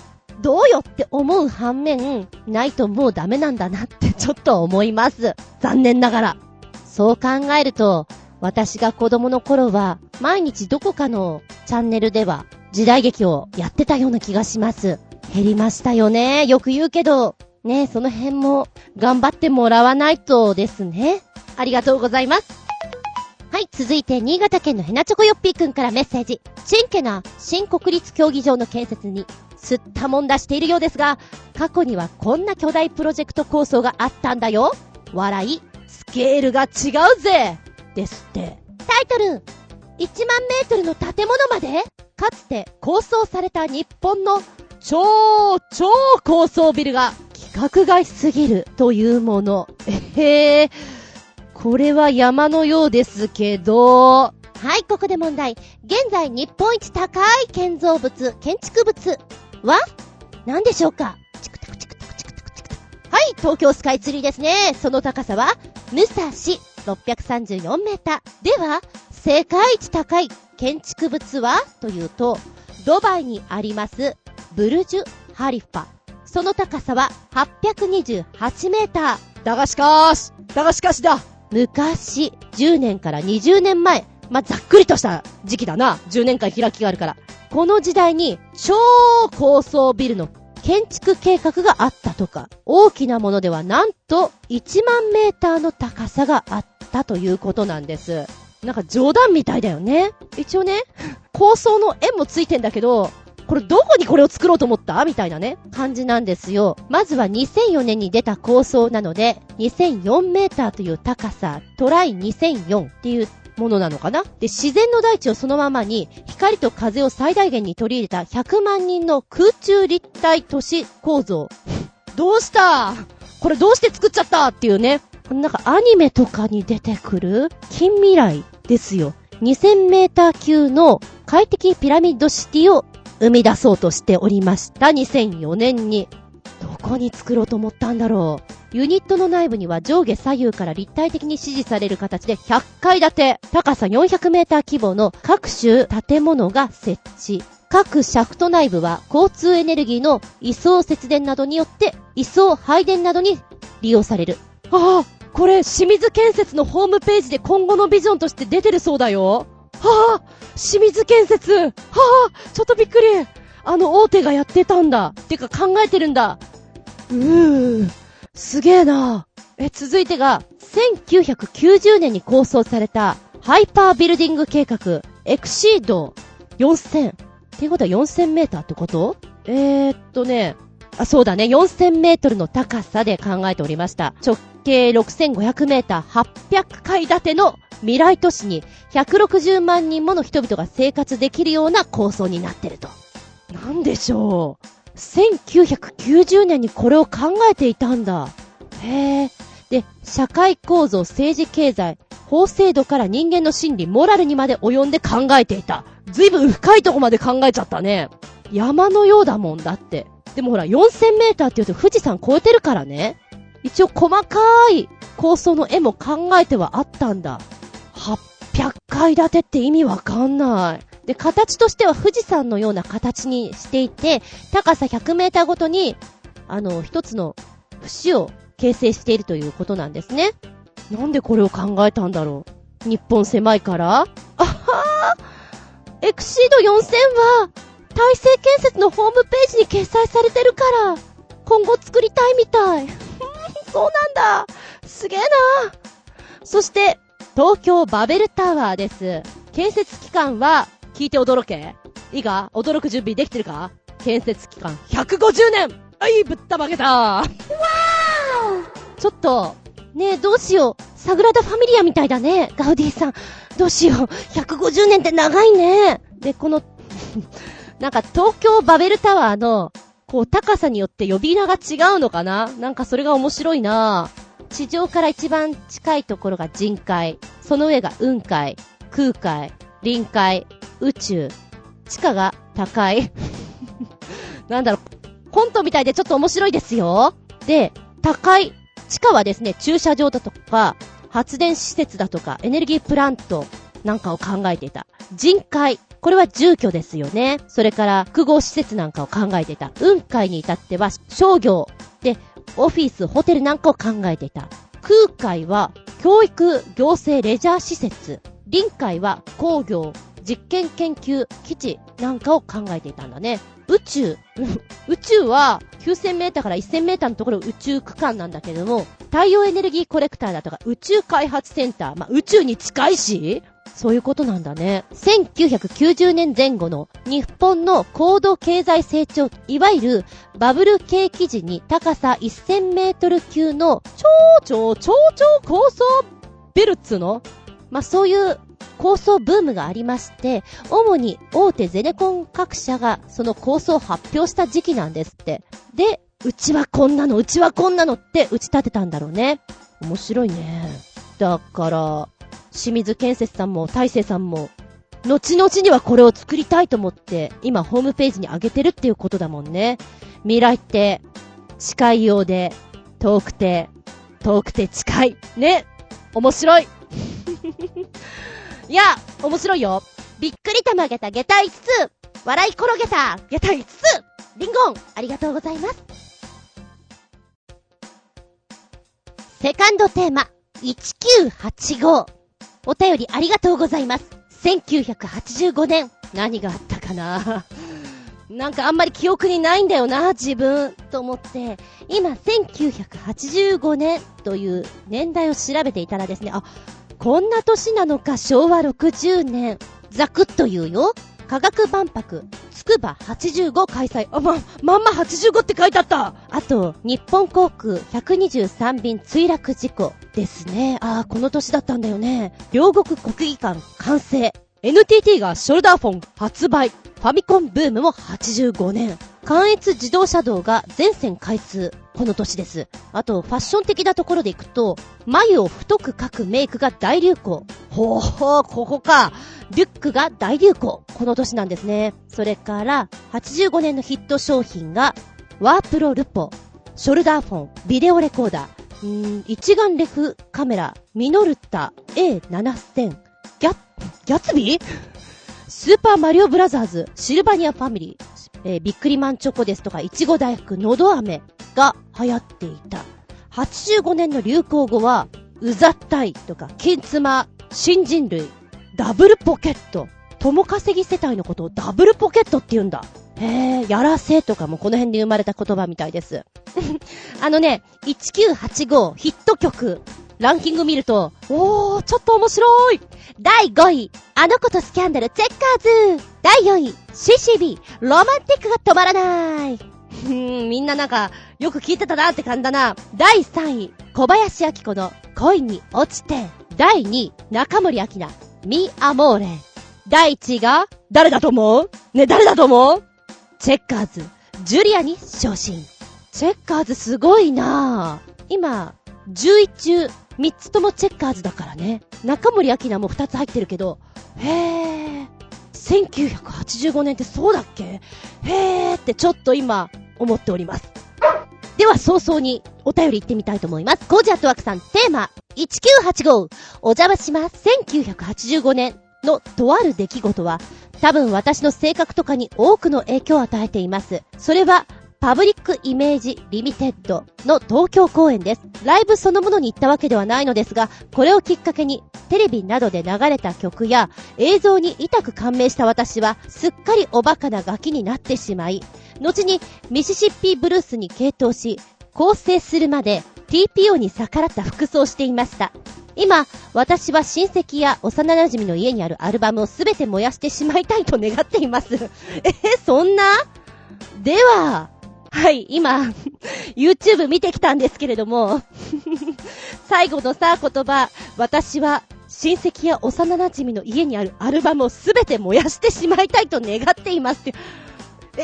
どうよって思う反面、ないともうダメなんだなってちょっと思います、残念ながら。そう考えると私が子供の頃は毎日どこかのチャンネルでは時代劇をやってたような気がします。減りましたよね、よく言うけどね。その辺も頑張ってもらわないとですね。ありがとうございます。はい、続いて新潟県のヘナチョコヨッピーくんからメッセージ。新家な新国立競技場の建設にすったもんだしているようですが、過去にはこんな巨大プロジェクト構想があったんだよ、笑い、スケールが違うぜですって。タイトル、いちまんメートルの建物まで。かつて構想された日本の超超高層ビルが規格外すぎるというもの。えー、これは山のようですけど。はい、ここで問題。現在日本一高い建造物、建築物は何でしょうか？チクタクチクタクチクタクチクタク。はい、東京スカイツリーですね。その高さは武蔵ろっぴゃくさんじゅうよんメーター。では、世界一高い建築物はというと、ドバイにありますブルジュ・ハリファ。その高さははっぴゃくにじゅうはちメーター。だがしかーし、だがしかしだ。昔、じゅうねんからにじゅうねんまえ。まあ、ざっくりとした時期だな。じゅうねんかん開きがあるから。この時代に超高層ビルの建築計画があったとか、大きなものではなんといちまんメーターの高さがあったということなんです。なんか冗談みたいだよね。一応ね、高層の円もついてんだけど、これどこにこれを作ろうと思ったみたいなね、感じなんですよ。まずはにせんよねんに出た構想なので、にせんよんメーターという高さ、トライにせんよんっていうものなのかな。で、自然の大地をそのままに光と風を最大限に取り入れたひゃくまんにんの空中立体都市構造。どうしたこれどうして作っちゃったっていうね。なんかアニメとかに出てくる近未来ですよ。にせんメーター級の快適ピラミッドシティを生み出そうとしておりました。にせんよねんにどこに作ろうと思ったんだろう。ユニットの内部には上下左右から立体的に支持される形でひゃっかいだて、高さよんひゃくメーター規模の各種建物が設置。各シャフト内部は交通エネルギーの移送節電などによって移送配電などに利用される。ああ、これ清水建設のホームページで今後のビジョンとして出てるそうだよ。はぁ、あ、清水建設、はぁ、あ、ちょっとびっくり。あの大手がやってたんだ。てか考えてるんだ。うー、すげえな。え、続いてが、せんきゅうひゃくきゅうじゅうねんに構想されたハイパービルディング計画、エクシードよんせん。っていうことはよんせんメーターってこと？えーっとね、あ、そうだね、よんせんメートルの高さで考えておりました。直径ろくせんごひゃくメーター、はっぴゃっかいだての未来都市にひゃくろくじゅうまんにんもの人々が生活できるような構想になってると。なんでしょう。せんきゅうひゃくきゅうじゅうねんにこれを考えていたんだ。へえ。で、社会構造、政治経済、法制度から人間の心理、モラルにまで及んで考えていた。ずいぶん深いとこまで考えちゃったね。山のようだもんだって。でもほら、よんせんメーターって言うと富士山超えてるからね。一応細かい構想の絵も考えてはあったんだ。はっぴゃっかいだてって意味わかんない。で、形としては富士山のような形にしていて、高さひゃくメーターごとに、あの、一つの節を形成しているということなんですね。なんでこれを考えたんだろう。日本狭いから?あはー!エクシードよんせんは、大成建設のホームページに掲載されてるから、今後作りたいみたい。そうなんだ。すげえな。そして、東京バベルタワーです。建設期間は、聞いて驚け。いいか?驚く準備できてるか?建設期間ひゃくごじゅうねん。はい、ぶったまげた。わー!ちょっと、ねえ、どうしよう。サグラダ・ファミリアみたいだね。ガウディさん。どうしよう。ひゃくごじゅうねんって長いね。で、この、なんか東京バベルタワーの、こう高さによって呼び名が違うのかな?なんかそれが面白いな。地上から一番近いところが人海、その上が雲海、空海、臨海、宇宙、地下が高い。なんだろう、コントみたいでちょっと面白いですよ。で、高い、地下はですね、駐車場だとか発電施設だとかエネルギープラントなんかを考えていた。人海、これは住居ですよね。それから複合施設なんかを考えていた。雲海に至っては商業でオフィス、ホテルなんかを考えていた。空海は教育、行政、レジャー施設。臨海は工業、実験研究、基地なんかを考えていたんだね。宇宙。宇宙はきゅうせんメーターからせんメーターのところ宇宙区間なんだけども、太陽エネルギーコレクターだとか宇宙開発センター。まあ、宇宙に近いし、そういうことなんだね。せんきゅうひゃくきゅうじゅうねんぜん後の日本の高度経済成長、いわゆるバブル景気時に高させんメートル級の超超超超高層ビルっつうの?まあ、そういう高層ブームがありまして、主に大手ゼネコン各社がその構想を発表した時期なんですって。で、うちはこんなの、うちはこんなのって打ち立てたんだろうね。面白いね。だから、清水建設さんも大成さんも後々にはこれを作りたいと思って今ホームページに上げてるっていうことだもんね。未来って近いようで遠くて遠くて近いね。面白い。いや面白いよ。びっくりたまげた下駄いつつ、笑い転げた下駄いつつ、リンゴンありがとうございます。セカンドテーマいちきゅうはちご、お便りありがとうございます。せんきゅうひゃくはちじゅうごねん。何があったかな?なんかあんまり記憶にないんだよな、自分。と思って、今、せんきゅうひゃくはちじゅうごねんという年代を調べていたらですね、あ、こんな年なのか、しょうわろくじゅうねん。ザクッと言うよ。科学万博、つくばはちじゅうご開催。あ、ま、まんまはちじゅうごって書いてあった。あと、日本航空ひゃくにじゅうさんびん墜落事故ですね。ああ、この年だったんだよね。両国国技館完成。エヌティーティー がショルダーフォン発売。ファミコンブームもはちじゅうごねん。関越自動車道が全線開通。この年です。あと、ファッション的なところでいくと、眉を太く描くメイクが大流行。ほうほう、ここか。リュックが大流行。この年なんですね。それから、はちじゅうごねんのヒット商品が、ワープロルポ、ショルダーフォン、ビデオレコーダー、うーん一眼レフカメラ、ミノルタ エーななせん、ギャ、ギャツビー?スーパーマリオブラザーズ、シルバニアファミリー、えー、ビックリマンチョコですとか、いちご大福、のど飴が流行っていた。はちじゅうごねんの流行語は、うざったいとか、金妻、新人類、ダブルポケット。共稼ぎ世帯のことをダブルポケットって言うんだ。へー、やらせとかもこの辺で生まれた言葉みたいです。あのね、いちきゅうはちごヒット曲、ランキング見ると、おー、ちょっと面白い。だいごい、あの子とスキャンダル、チェッカーズ。だいよんい、シーシービー、ロマンティックが止まらない。みんななんか、よく聞いてたなって感じだな。だいさんい、小林明子の恋に落ちて。だいにい、中森明菜。ミアモーレ。だいいちいが、誰だと思う?ね、誰だと思う?チェッカーズ。ジュリアに昇進。チェッカーズすごいなぁ。今じゅういちちゅうみっつともチェッカーズだからね。中森明菜もふたつ入ってるけど、へぇ、せんきゅうひゃくはちじゅうごねんってそうだっけ、へぇってちょっと今思っております。では早々にお便り行ってみたいと思います。コージアットワークさん、テーマいちきゅうはちご、お邪魔します。せんきゅうひゃくはちじゅうごねんのとある出来事は多分私の性格とかに多くの影響を与えています。それはパブリックイメージリミテッドの東京公演です。ライブそのものに行ったわけではないのですが、これをきっかけにテレビなどで流れた曲や映像に痛く感銘した私はすっかりおバカなガキになってしまい、後にミシシッピブルースに傾倒し、更生するまで ティーピーオー に逆らった服装をしていました。今私は親戚や幼馴染の家にあるアルバムをすべて燃やしてしまいたいと願っていますえ、そんな？でははい、今、YouTube 見てきたんですけれども、最後のさ、言葉、私は親戚や幼馴染の家にあるアルバムをすべて燃やしてしまいたいと願っていますって。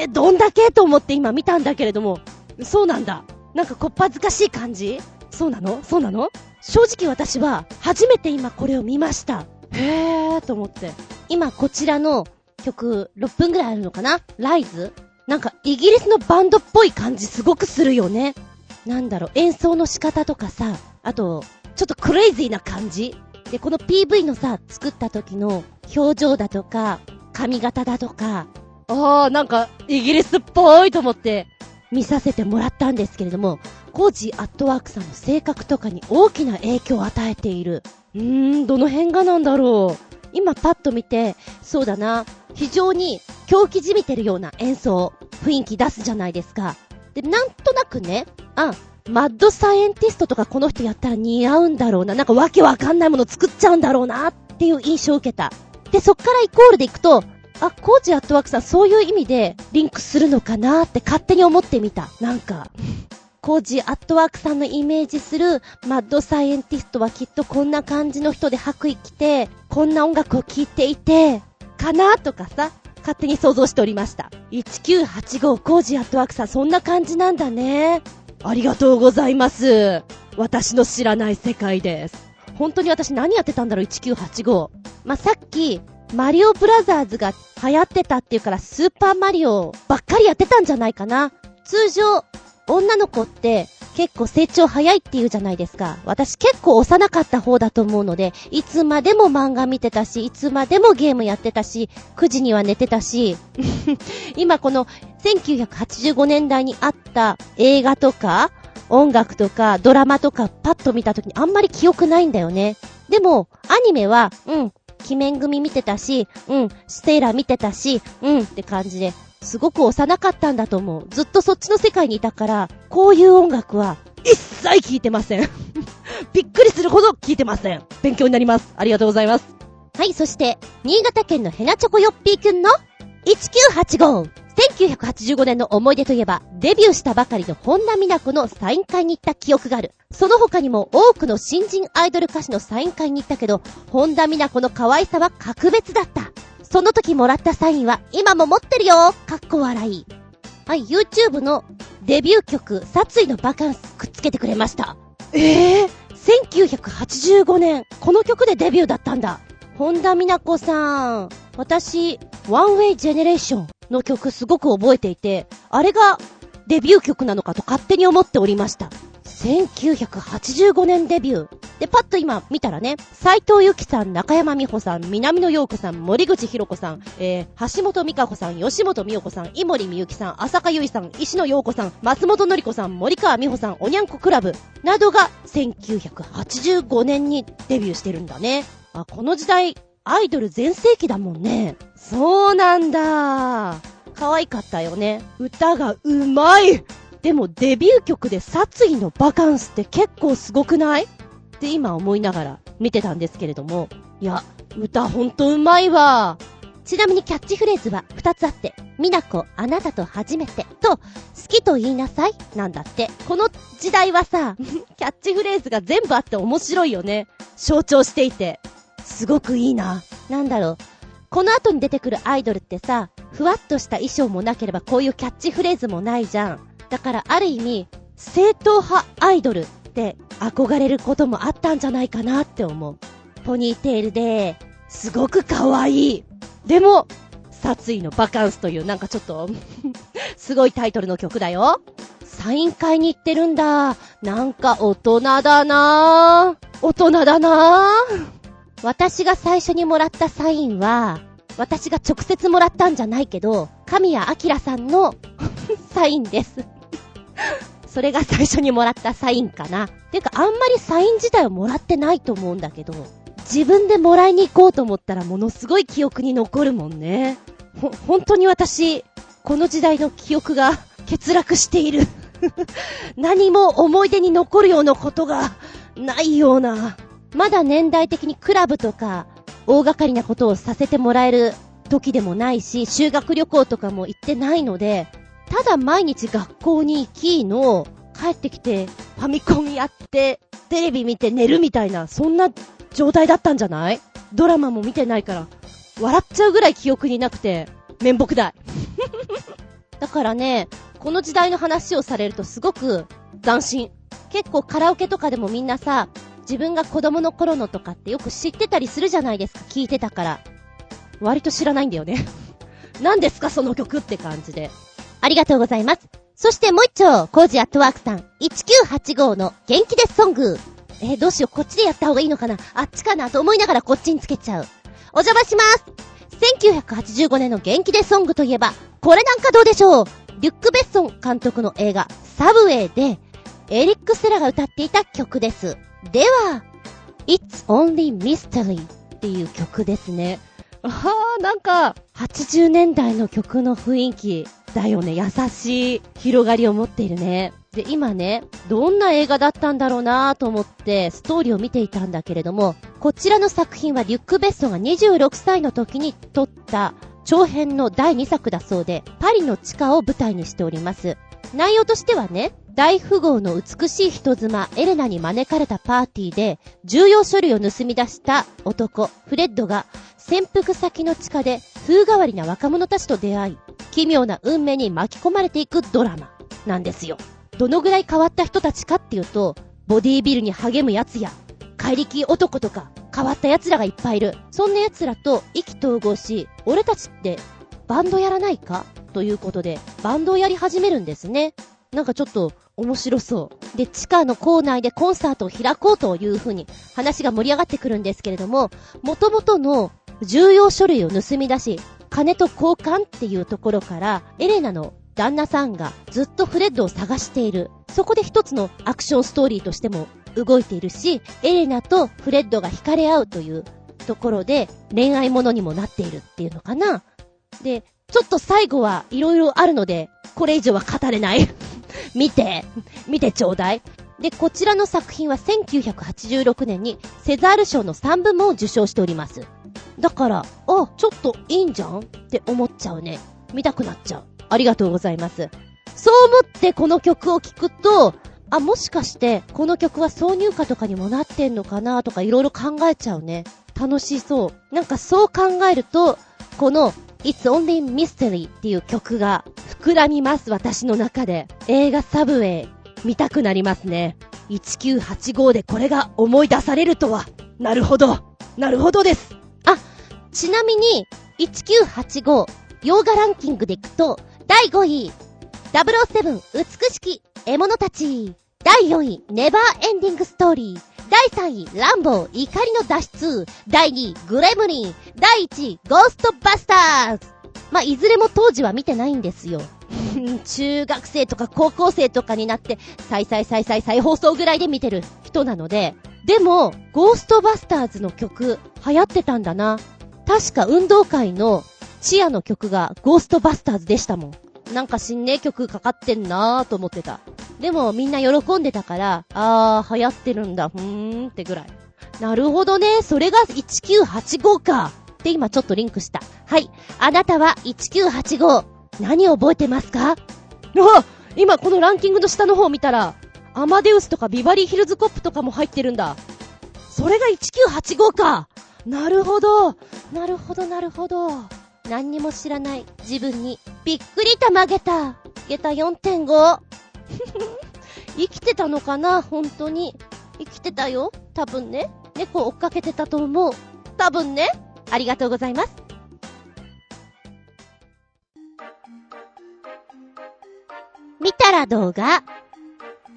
え、どんだけと思って今見たんだけれども、そうなんだ。なんかこっぱずかしい感じ？そうなの？そうなの？正直私は初めて今これを見ました。へーと思って。今こちらの曲、ろっぷんぐらいあるのかな？ライズ？なんかイギリスのバンドっぽい感じすごくするよね。なんだろう、演奏の仕方とかさ、あとちょっとクレイジーな感じで、この ピーブイ のさ、作った時の表情だとか髪型だとか、あーなんかイギリスっぽいと思って見させてもらったんですけれども、コージーアットワークさんの性格とかに大きな影響を与えている。うーん、どの辺がなんだろう。今パッと見て、そうだな、非常に狂気じみてるような演奏雰囲気出すじゃないですか。で、なんとなくね、あ、マッドサイエンティストとかこの人やったら似合うんだろうな、なんかわけわかんないもの作っちゃうんだろうなっていう印象を受けた。で、そっからイコールでいくと、あ、コージアットワークさんそういう意味でリンクするのかなって勝手に思ってみた。なんかコージアットワークさんのイメージするマッドサイエンティストはきっとこんな感じの人で、白衣着てこんな音楽を聴いていてかなとかさ、勝手に想像しておりました。いちきゅうはちご、コージアットワークさんそんな感じなんだね。ありがとうございます。私の知らない世界です。本当に私何やってたんだろういちきゅうはちご。まあ、さっきマリオブラザーズが流行ってたっていうからスーパーマリオばっかりやってたんじゃないかな。通常女の子って結構成長早いっていうじゃないですか。私結構幼かった方だと思うので、いつまでも漫画見てたし、いつまでもゲームやってたし、くじには寝てたし今このせんきゅうひゃくはちじゅうごねんだいにあった映画とか音楽とかドラマとかパッと見た時にあんまり記憶ないんだよね。でもアニメはうん鬼面組見てたし、うんセーラー見てたし、うんって感じですごく幼かったんだと思う。ずっとそっちの世界にいたから、こういう音楽は一切聴いてませんびっくりするほど聴いてません。勉強になります。ありがとうございます。はい、そして、新潟県のヘナチョコヨッピーくんのいちきゅうはちご。せんきゅうひゃくはちじゅうごねんの思い出といえば、デビューしたばかりの本田美奈子のサイン会に行った記憶がある。その他にも多くの新人アイドル歌手のサイン会に行ったけど、本田美奈子の可愛さは格別だった。その時もらったサインは今も持ってるよーかっこ笑い。はい、YouTube のデビュー曲殺意のバカンスくっつけてくれました。えー、せんきゅうひゃくはちじゅうごねんこの曲でデビューだったんだ。本田美奈子さん、私ワンウェイジェネレーションの曲すごく覚えていて、あれがデビュー曲なのかと勝手に思っておりました。せんきゅうひゃくはちじゅうごねんデビューで、パッと今見たらね、斉藤由貴さん、中山美穂さん、南野陽子さん、森口博子さん、えー、橋本美香子さん、吉本美代子さん、井森美幸さん、浅香唯さん、石野陽子さん、松本のり子さん、森川美穂さん、おにゃんこクラブなどがせんきゅうひゃくはちじゅうごねんにデビューしてるんだね。あ、この時代アイドル全盛期だもんね。そうなんだ、可愛かったよね。歌がうまい。でもデビュー曲で殺意のバカンスって結構すごくないって今思いながら見てたんですけれども、いや歌ほんとうまいわ。ちなみにキャッチフレーズはふたつあって、みなこあなたと初めてと好きと言いなさいなんだって。この時代はさキャッチフレーズが全部あって面白いよね。象徴していてすごくいいな。なんだろう、この後に出てくるアイドルってさ、ふわっとした衣装もなければこういうキャッチフレーズもないじゃん。だからある意味正統派アイドルって憧れることもあったんじゃないかなって思う。ポニーテールですごく可愛い、でも殺意のバカンスというなんかちょっとすごいタイトルの曲だよ。サイン会に行ってるんだ。なんか大人だな大人だな。私が最初にもらったサインは私が直接もらったんじゃないけど神谷明さんのサインですそれが最初にもらったサインかな。ていうかあんまりサイン自体をもらってないと思うんだけど自分でもらいに行こうと思ったらものすごい記憶に残るもんね。ほ、本当に私この時代の記憶が欠落している何も思い出に残るようなことがないような。まだ年代的にクラブとか大掛かりなことをさせてもらえる時でもないし修学旅行とかも行ってないので、ただ毎日学校に行きの帰ってきてファミコンやってテレビ見て寝るみたいなそんな状態だったんじゃない。ドラマも見てないから笑っちゃうぐらい記憶になくて面目だいだからねこの時代の話をされるとすごく斬新。結構カラオケとかでもみんなさ自分が子供の頃のとかってよく知ってたりするじゃないですか。聞いてたから割と知らないんだよね何ですかその曲って感じで。ありがとうございます。そしてもう一丁コージアットワークさんいちきゅうはちごの元気ですソング。えー、どうしようこっちでやった方がいいのかなあっちかなと思いながらこっちにつけちゃう。お邪魔します。せんきゅうひゃくはちじゅうごねんの元気ですソングといえばこれなんかどうでしょう。リュック・ベッソン監督の映画サブウェイでエリック・セラが歌っていた曲です。では It's Only Mystery っていう曲ですね。あーなんかはちじゅうねんだいの曲の雰囲気だよね。優しい広がりを持っているね。で今ねどんな映画だったんだろうなと思ってストーリーを見ていたんだけれども、こちらの作品はリュック・ベッソンがにじゅうろくさいの時に撮った長編のだいにさくだそうでパリの地下を舞台にしております。内容としてはね大富豪の美しい人妻エレナに招かれたパーティーで重要書類を盗み出した男フレッドが潜伏先の地下で風変わりな若者たちと出会い奇妙な運命に巻き込まれていくドラマなんですよ。どのぐらい変わった人たちかっていうとボディービルに励むやつや怪力男とか変わったやつらがいっぱいいる。そんなやつらと意気投合し俺たちってバンドやらないかということでバンドをやり始めるんですね。なんかちょっと面白そうで地下の構内でコンサートを開こうという風に話が盛り上がってくるんですけれども、元々の重要書類を盗み出し金と交換っていうところからエレナの旦那さんがずっとフレッドを探している。そこで一つのアクションストーリーとしても動いているしエレナとフレッドが惹かれ合うというところで恋愛ものにもなっているっていうのかな。でちょっと最後はいろいろあるのでこれ以上は語れない見て見てちょうだい。でこちらの作品はせんきゅうひゃくはちじゅうろくねんにセザール賞のさんぶもんを受賞しております。だからあちょっといいんじゃんって思っちゃうね。見たくなっちゃう。ありがとうございます。そう思ってこの曲を聴くとあもしかしてこの曲は挿入歌とかにもなってんのかなとかいろいろ考えちゃうね。楽しそう。なんかそう考えるとこの It's Only Mystery っていう曲が膨らみます。私の中で映画サブウェイ見たくなりますね。いちきゅうはちごでこれが思い出されるとは。なるほどなるほどです。あちなみにいちきゅうはちご洋画ランキングでいくとだいごいダブルオーセブン美しき獲物たち、だいよんいネバーエンディングストーリー、だいさんいランボー怒りの脱出、だいにいグレムリン、だいいちいゴーストバスターズ。まあ、いずれも当時は見てないんですよ中学生とか高校生とかになって再再再再再放送ぐらいで見てる人なので。でもゴーストバスターズの曲流行ってたんだな。確か運動会のチアの曲がゴーストバスターズでしたもん。なんか新ね曲かかってんなーと思ってた。でもみんな喜んでたからあー流行ってるんだふーんってぐらい。なるほどねそれがいちきゅうはちごかって今ちょっとリンクした。はいあなたはせんきゅうひゃくはちじゅうご何覚えてますか。あ今このランキングの下の方見たらアマデウスとかビバリーヒルズコップとかも入ってるんだ。それがせんきゅうひゃくはちじゅうごか。なるほどなるほどなるほど。何にも知らない自分にびっくりたまげた。下駄 よんてんご 生きてたのかな、本当に生きてたよ、多分ね。猫を追っかけてたと思う、多分ね。ありがとうございます。見たら動画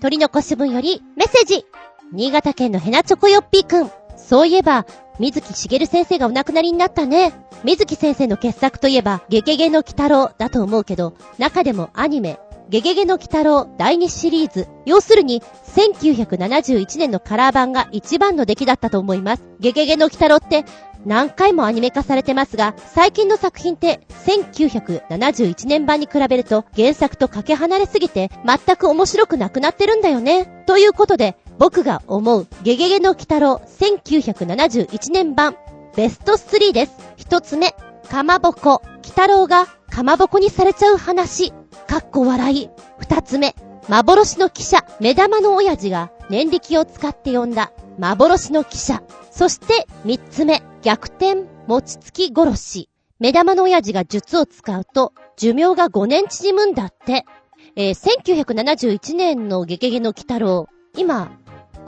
鳥の腰分よりメッセージ。新潟県のヘナチョコヨッピーくん、そういえば水木しげる先生がお亡くなりになったね。水木先生の傑作といえばゲゲゲの鬼太郎だと思うけど、中でもアニメゲゲゲの鬼太郎だいにシリーズ、要するにせんきゅうひゃくななじゅういちねんのカラー版が一番の出来だったと思います。ゲゲゲの鬼太郎って何回もアニメ化されてますが、最近の作品ってせんきゅうひゃくななじゅういちねん版に比べると原作とかけ離れすぎて全く面白くなくなってるんだよね。ということで僕が思うゲゲゲの鬼太郎せんきゅうひゃくななじゅういちねん版ベストスリーです。一つ目、かまぼこ、鬼太郎がかまぼこにされちゃう話かっこ笑い。二つ目、幻の汽車、目玉の親父が念力を使って呼んだ幻の汽車。そして三つ目、逆転餅つき殺し。目玉の親父が術を使うと寿命がごねん縮むんだって、えー、せんきゅうひゃくななじゅういちねんのゲゲゲの鬼太郎、今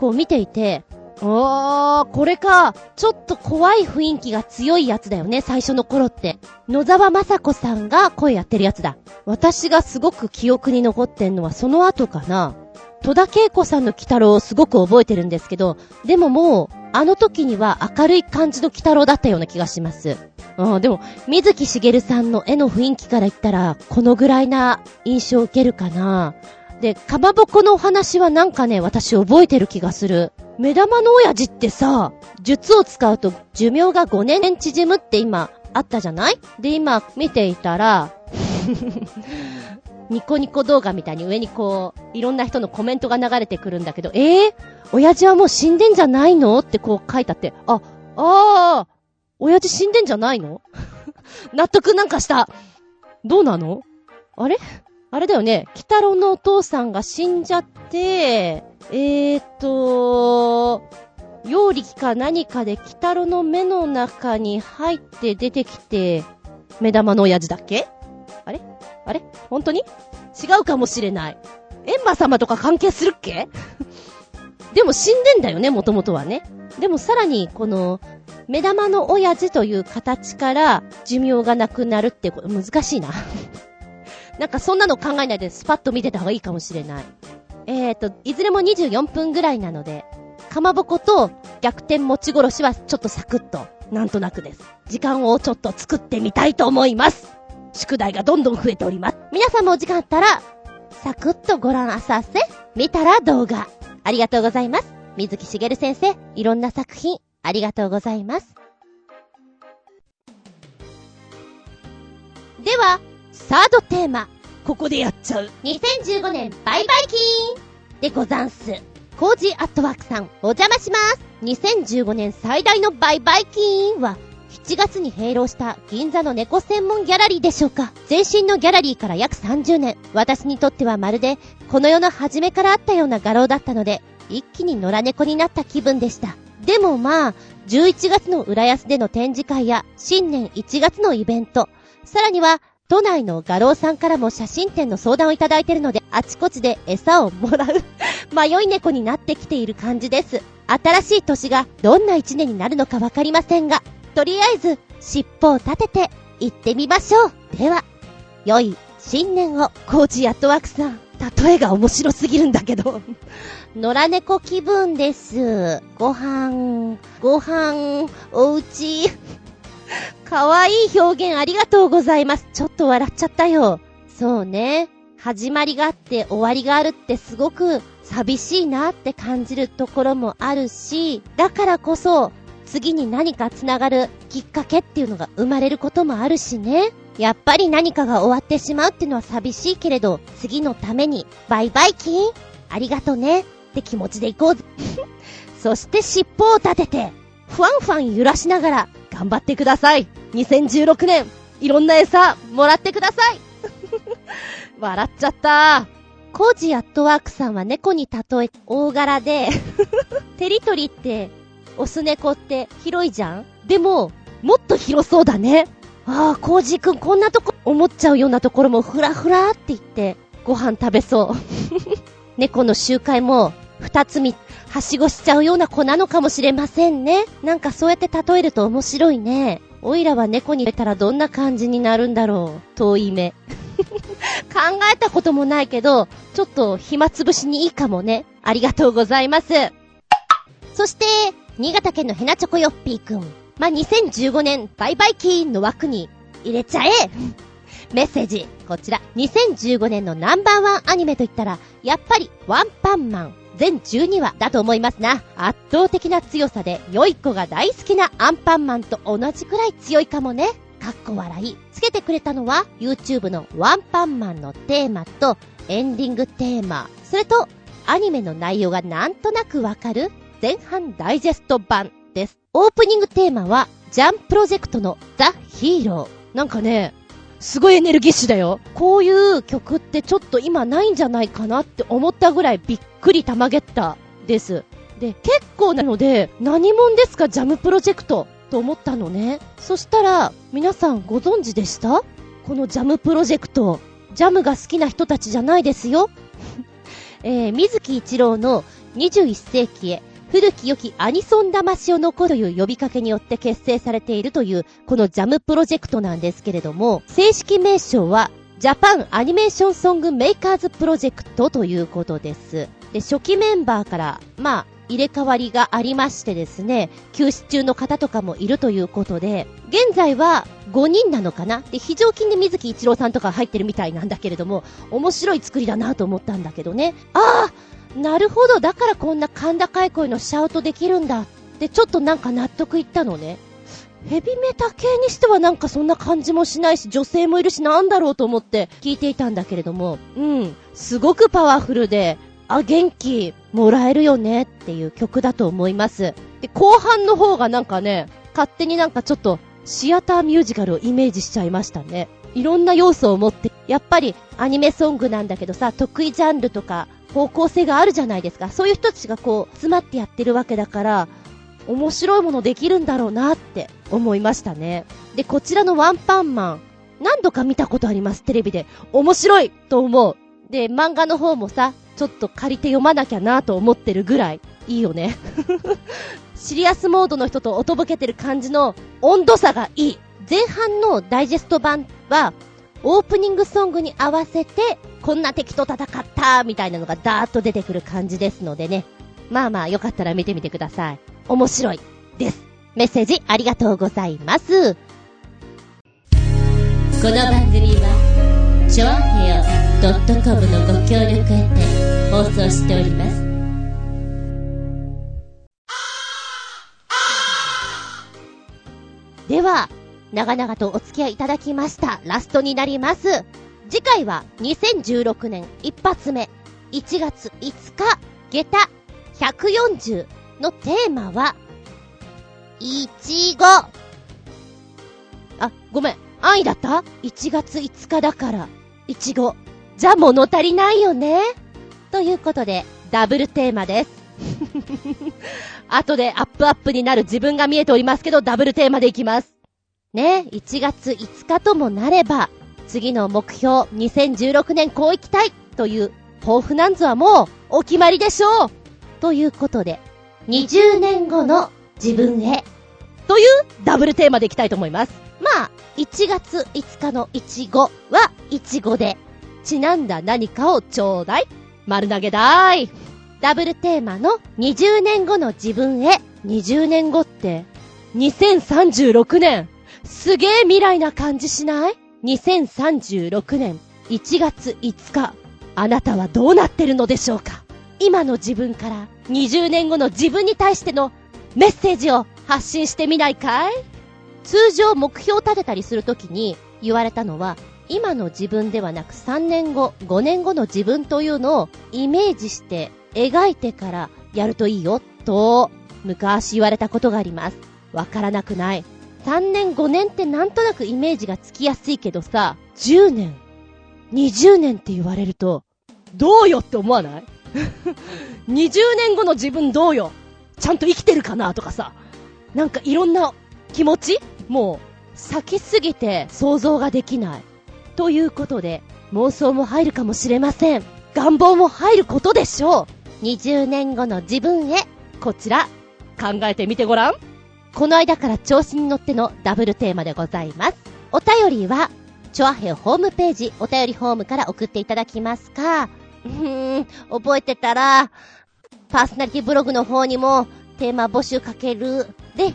こう見ていて、おー、これか、ちょっと怖い雰囲気が強いやつだよね。最初の頃って野沢雅子さんが声やってるやつだ。私がすごく記憶に残ってんのはその後かな。戸田恵子さんの鬼太郎をすごく覚えてるんですけど、でももうあの時には明るい感じの鬼太郎だったような気がします。あ、でも水木しげるさんの絵の雰囲気から言ったらこのぐらいな印象を受けるかな。で、かまぼこのお話はなんかね、私覚えてる気がする。目玉の親父ってさ、術を使うと寿命がごねん縮むって今あったじゃない？で、今見ていたらニコニコ動画みたいに上にこういろんな人のコメントが流れてくるんだけど、えー、親父はもう死んでんじゃないのってこう書いてあって、あ、あー、親父死んでんじゃないの納得なんかした。どうなの？あれ？あれだよね、鬼太郎のお父さんが死んじゃって、えーと、妖力か何かで鬼太郎の目の中に入って出てきて、目玉の親父だっけ？あれ？あれ？本当に？違うかもしれない。閻魔様とか関係するっけ？でも死んでんだよね、もともとはね。でもさらにこの、目玉の親父という形から寿命がなくなるってこと、難しいな。なんかそんなの考えないでスパッと見てた方がいいかもしれない。えーと、いずれもにじゅうよんぷんぐらいなので、かまぼこと逆転持ち殺しはちょっとサクッと、なんとなくです。時間をちょっと作ってみたいと思います。宿題がどんどん増えております。皆さんもお時間あったら、サクッとご覧あさせ、見たら動画。ありがとうございます。水木しげる先生、いろんな作品、ありがとうございます。では、サードテーマ、ここでやっちゃうにせんじゅうごねん売買金でござんす。コージーアットワークさん、お邪魔します。にせんじゅうごねん最大の売買金はしちがつに閉廊した銀座の猫専門ギャラリーでしょうか。前身のギャラリーから約さんじゅうねん、私にとってはまるでこの世の初めからあったような画廊だったので、一気に野良猫になった気分でした。でもまあじゅういちがつの浦安での展示会や新年いちがつのイベント、さらには都内の画廊さんからも写真展の相談をいただいているので、あちこちで餌をもらう迷い猫になってきている感じです。新しい年がどんな一年になるのかわかりませんが、とりあえず尻尾を立てて行ってみましょう。では、良い新年を。コージーアットワークさん、例えが面白すぎるんだけど野良猫気分です。ご飯ご飯おうちかわいい表現ありがとうございます。ちょっと笑っちゃったよ。そうね。始まりがあって終わりがあるってすごく寂しいなって感じるところもあるし、だからこそ次に何かつながるきっかけっていうのが生まれることもあるしね。やっぱり何かが終わってしまうっていうのは寂しいけれど、次のためにバイバイキンありがとねって気持ちでいこうぜそして尻尾を立ててふわんふわん揺らしながら頑張ってください。にせんじゅうろくねん、いろんな餌、もらってください笑っちゃった。コージーアットワークさんは猫に例え、大柄で、テリトリーって、オス猫って広いじゃん？でも、もっと広そうだね。ああ、コージーくんこんなとこ思っちゃうようなところもフラフラって言ってご飯食べそう猫の集会も二つみはしごしちゃうような子なのかもしれませんね。なんかそうやって例えると面白いね。おいらは猫にいたらどんな感じになるんだろう。遠い目考えたこともないけど、ちょっと暇つぶしにいいかもね。ありがとうございます。そして新潟県のヘナチョコヨッピーくん、まあ、にせんじゅうごねんバイバイキーンの枠に入れちゃえメッセージこちら。にせんじゅうごねんのナンバーワンアニメといったらやっぱりワンパンマン全じゅうにわだと思いますな。圧倒的な強さで良い子が大好きなアンパンマンと同じくらい強いかもね。かっこ笑いつけてくれたのは YouTube のワンパンマンのテーマとエンディングテーマ、それとアニメの内容がなんとなくわかる前半ダイジェスト版です。オープニングテーマはジャンプロジェクトのザ・ヒーロー。なんかねすごいエネルギッシュだよ。こういう曲ってちょっと今ないんじゃないかなって思ったぐらいびっくりたまげったです。で、結構なので何者ですかジャムプロジェクトと思ったのね。そしたら皆さんご存知でした？このジャムプロジェクト、ジャムが好きな人たちじゃないですよ、えー、水木一郎のにじゅういっせいきへ古き良きアニソン魂を残るという呼びかけによって結成されているというこのジャムプロジェクトなんですけれども、正式名称はジャパンアニメーションソングメイカーズプロジェクトということです。で、初期メンバーからまあ入れ替わりがありましてですね、休止中の方とかもいるということで、現在はごにんなのかな。で、非常勤で水木一郎さんとか入ってるみたいなんだけれども、面白い作りだなと思ったんだけどね。あー、なるほど、だからこんな甲高い声のシャウトできるんだってちょっとなんか納得いったのね。ヘビメタ系にしてはなんかそんな感じもしないし、女性もいるし、なんだろうと思って聞いていたんだけれども、うん、すごくパワフルで、あ、元気もらえるよねっていう曲だと思います。で、後半の方がなんかね、勝手になんかちょっとシアターミュージカルをイメージしちゃいましたね。いろんな要素を持って、やっぱりアニメソングなんだけどさ、得意ジャンルとか方向性があるじゃないですか。そういう人たちがこう詰まってやってるわけだから、面白いものできるんだろうなって思いましたね。で、こちらのワンパンマン何度か見たことあります、テレビで。面白いと思う。で、漫画の方もさ、ちょっと借りて読まなきゃなと思ってるぐらいいいよねシリアスモードの人とおとぼけてる感じの温度差がいい。前半のダイジェスト版はオープニングソングに合わせてこんな敵と戦ったみたいなのがダーッと出てくる感じですのでね、まあまあよかったら見てみてください。面白いです。メッセージありがとうございます。この番組はショアヘアドットコムのご協力へて放送しております。では長々とお付き合いいただきました。ラストになります。次回はにせんじゅうろくねん一発目いちがついつか下駄ひゃくよんじゅうのテーマはいちご。あ、ごめん、安易だった。いちがついつかだからいちごじゃ物足りないよね。ということでダブルテーマです後でアップアップになる自分が見えておりますけど、ダブルテーマでいきますね。いちがついつかともなれば次の目標にせんじゅうろくねんこういきたいという抱負なんぞはもうお決まりでしょう。ということでにじゅうねんごの自分へというダブルテーマでいきたいと思います。まあいちがついつかのいちごはいちごでちなんだ何かをちょうだい。丸投げだーい。ダブルテーマのにじゅうねんごの自分へ。にじゅうねんごってにせんさんじゅうろくねん、すげえ未来な感じしない？にせんさんじゅうろくねんいちがついつか、あなたはどうなってるのでしょうか。今の自分からにじゅうねんごの自分に対してのメッセージを発信してみないかい？通常目標を立てたりするときに言われたのは、今の自分ではなくさんねんご、ごねんごの自分というのをイメージして描いてからやるといいよと昔言われたことがあります。わからなくない？さんねんごねんってなんとなくイメージがつきやすいけどさ、じゅうねん、にじゅうねんって言われるとどうよって思わないにじゅうねんごの自分どうよ、ちゃんと生きてるかなとかさ、なんかいろんな気持ちもう先すぎて想像ができないということで、妄想も入るかもしれません。願望も入ることでしょう。にじゅうねんごの自分へ、こちら考えてみてごらん。この間から調子に乗ってのダブルテーマでございます。お便りはチョアヘオホームページお便りフォームから送っていただきますか。うーん、覚えてたらパーソナリティブログの方にもテーマ募集かけるで、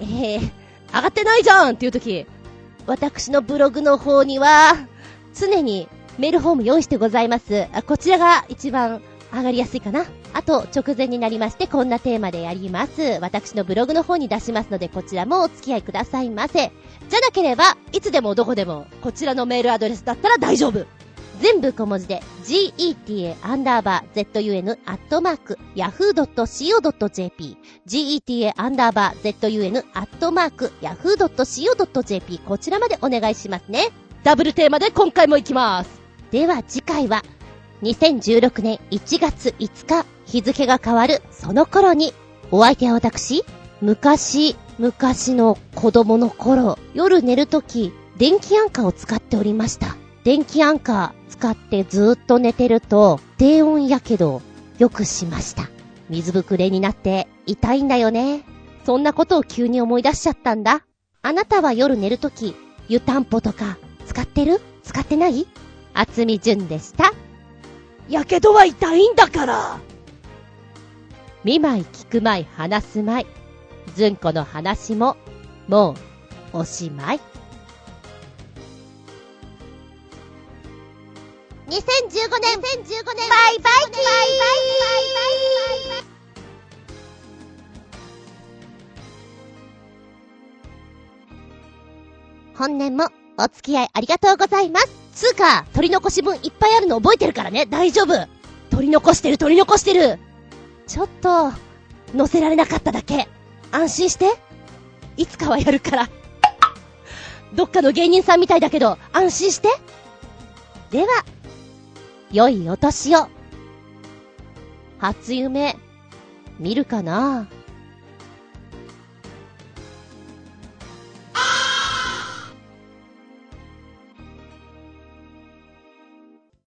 えー、上がってないじゃんっていう時、私のブログの方には常にメールフォーム用意してございます。こちらが一番上がりやすいかな。あと直前になりまして、こんなテーマでやります、私のブログの方に出しますので、こちらもお付き合いくださいませ。じゃなければいつでもどこでもこちらのメールアドレスだったら大丈夫。全部小文字で ジーイーティーエーアンダーバーゼットユーエヌアットマークヤフードットシーオードットジェーピー ジーイーティーエーアンダーバーゼットユーエヌアットマークヤフードットシーオードットジェーピー こちらまでお願いしますね。ダブルテーマで今回も行きます。では次回はにせんじゅうろくねんいちがついつか、日付が変わるその頃に、お相手は私、昔昔の子供の頃、夜寝るとき電気アンカーを使っておりました。電気アンカー使ってずーっと寝てると低温やけどよくしました。水ぶくれになって痛いんだよね。そんなことを急に思い出しちゃったんだ。あなたは夜寝るとき湯たんぽとか使ってる？使ってない？厚み純でした。やけどは痛いんだから。見舞い聞く舞い話す舞い、純子の話ももうおしまい。にせんじゅうごねん、にせんじゅうごねんバイバイキー。本年もお付き合いありがとうございます。つーか、取り残し分いっぱいあるの覚えてるからね。大丈夫。取り残してる、取り残してる。ちょっと、乗せられなかっただけ。安心して。いつかはやるから。どっかの芸人さんみたいだけど、安心して。では、良いお年を。初夢、見るかな。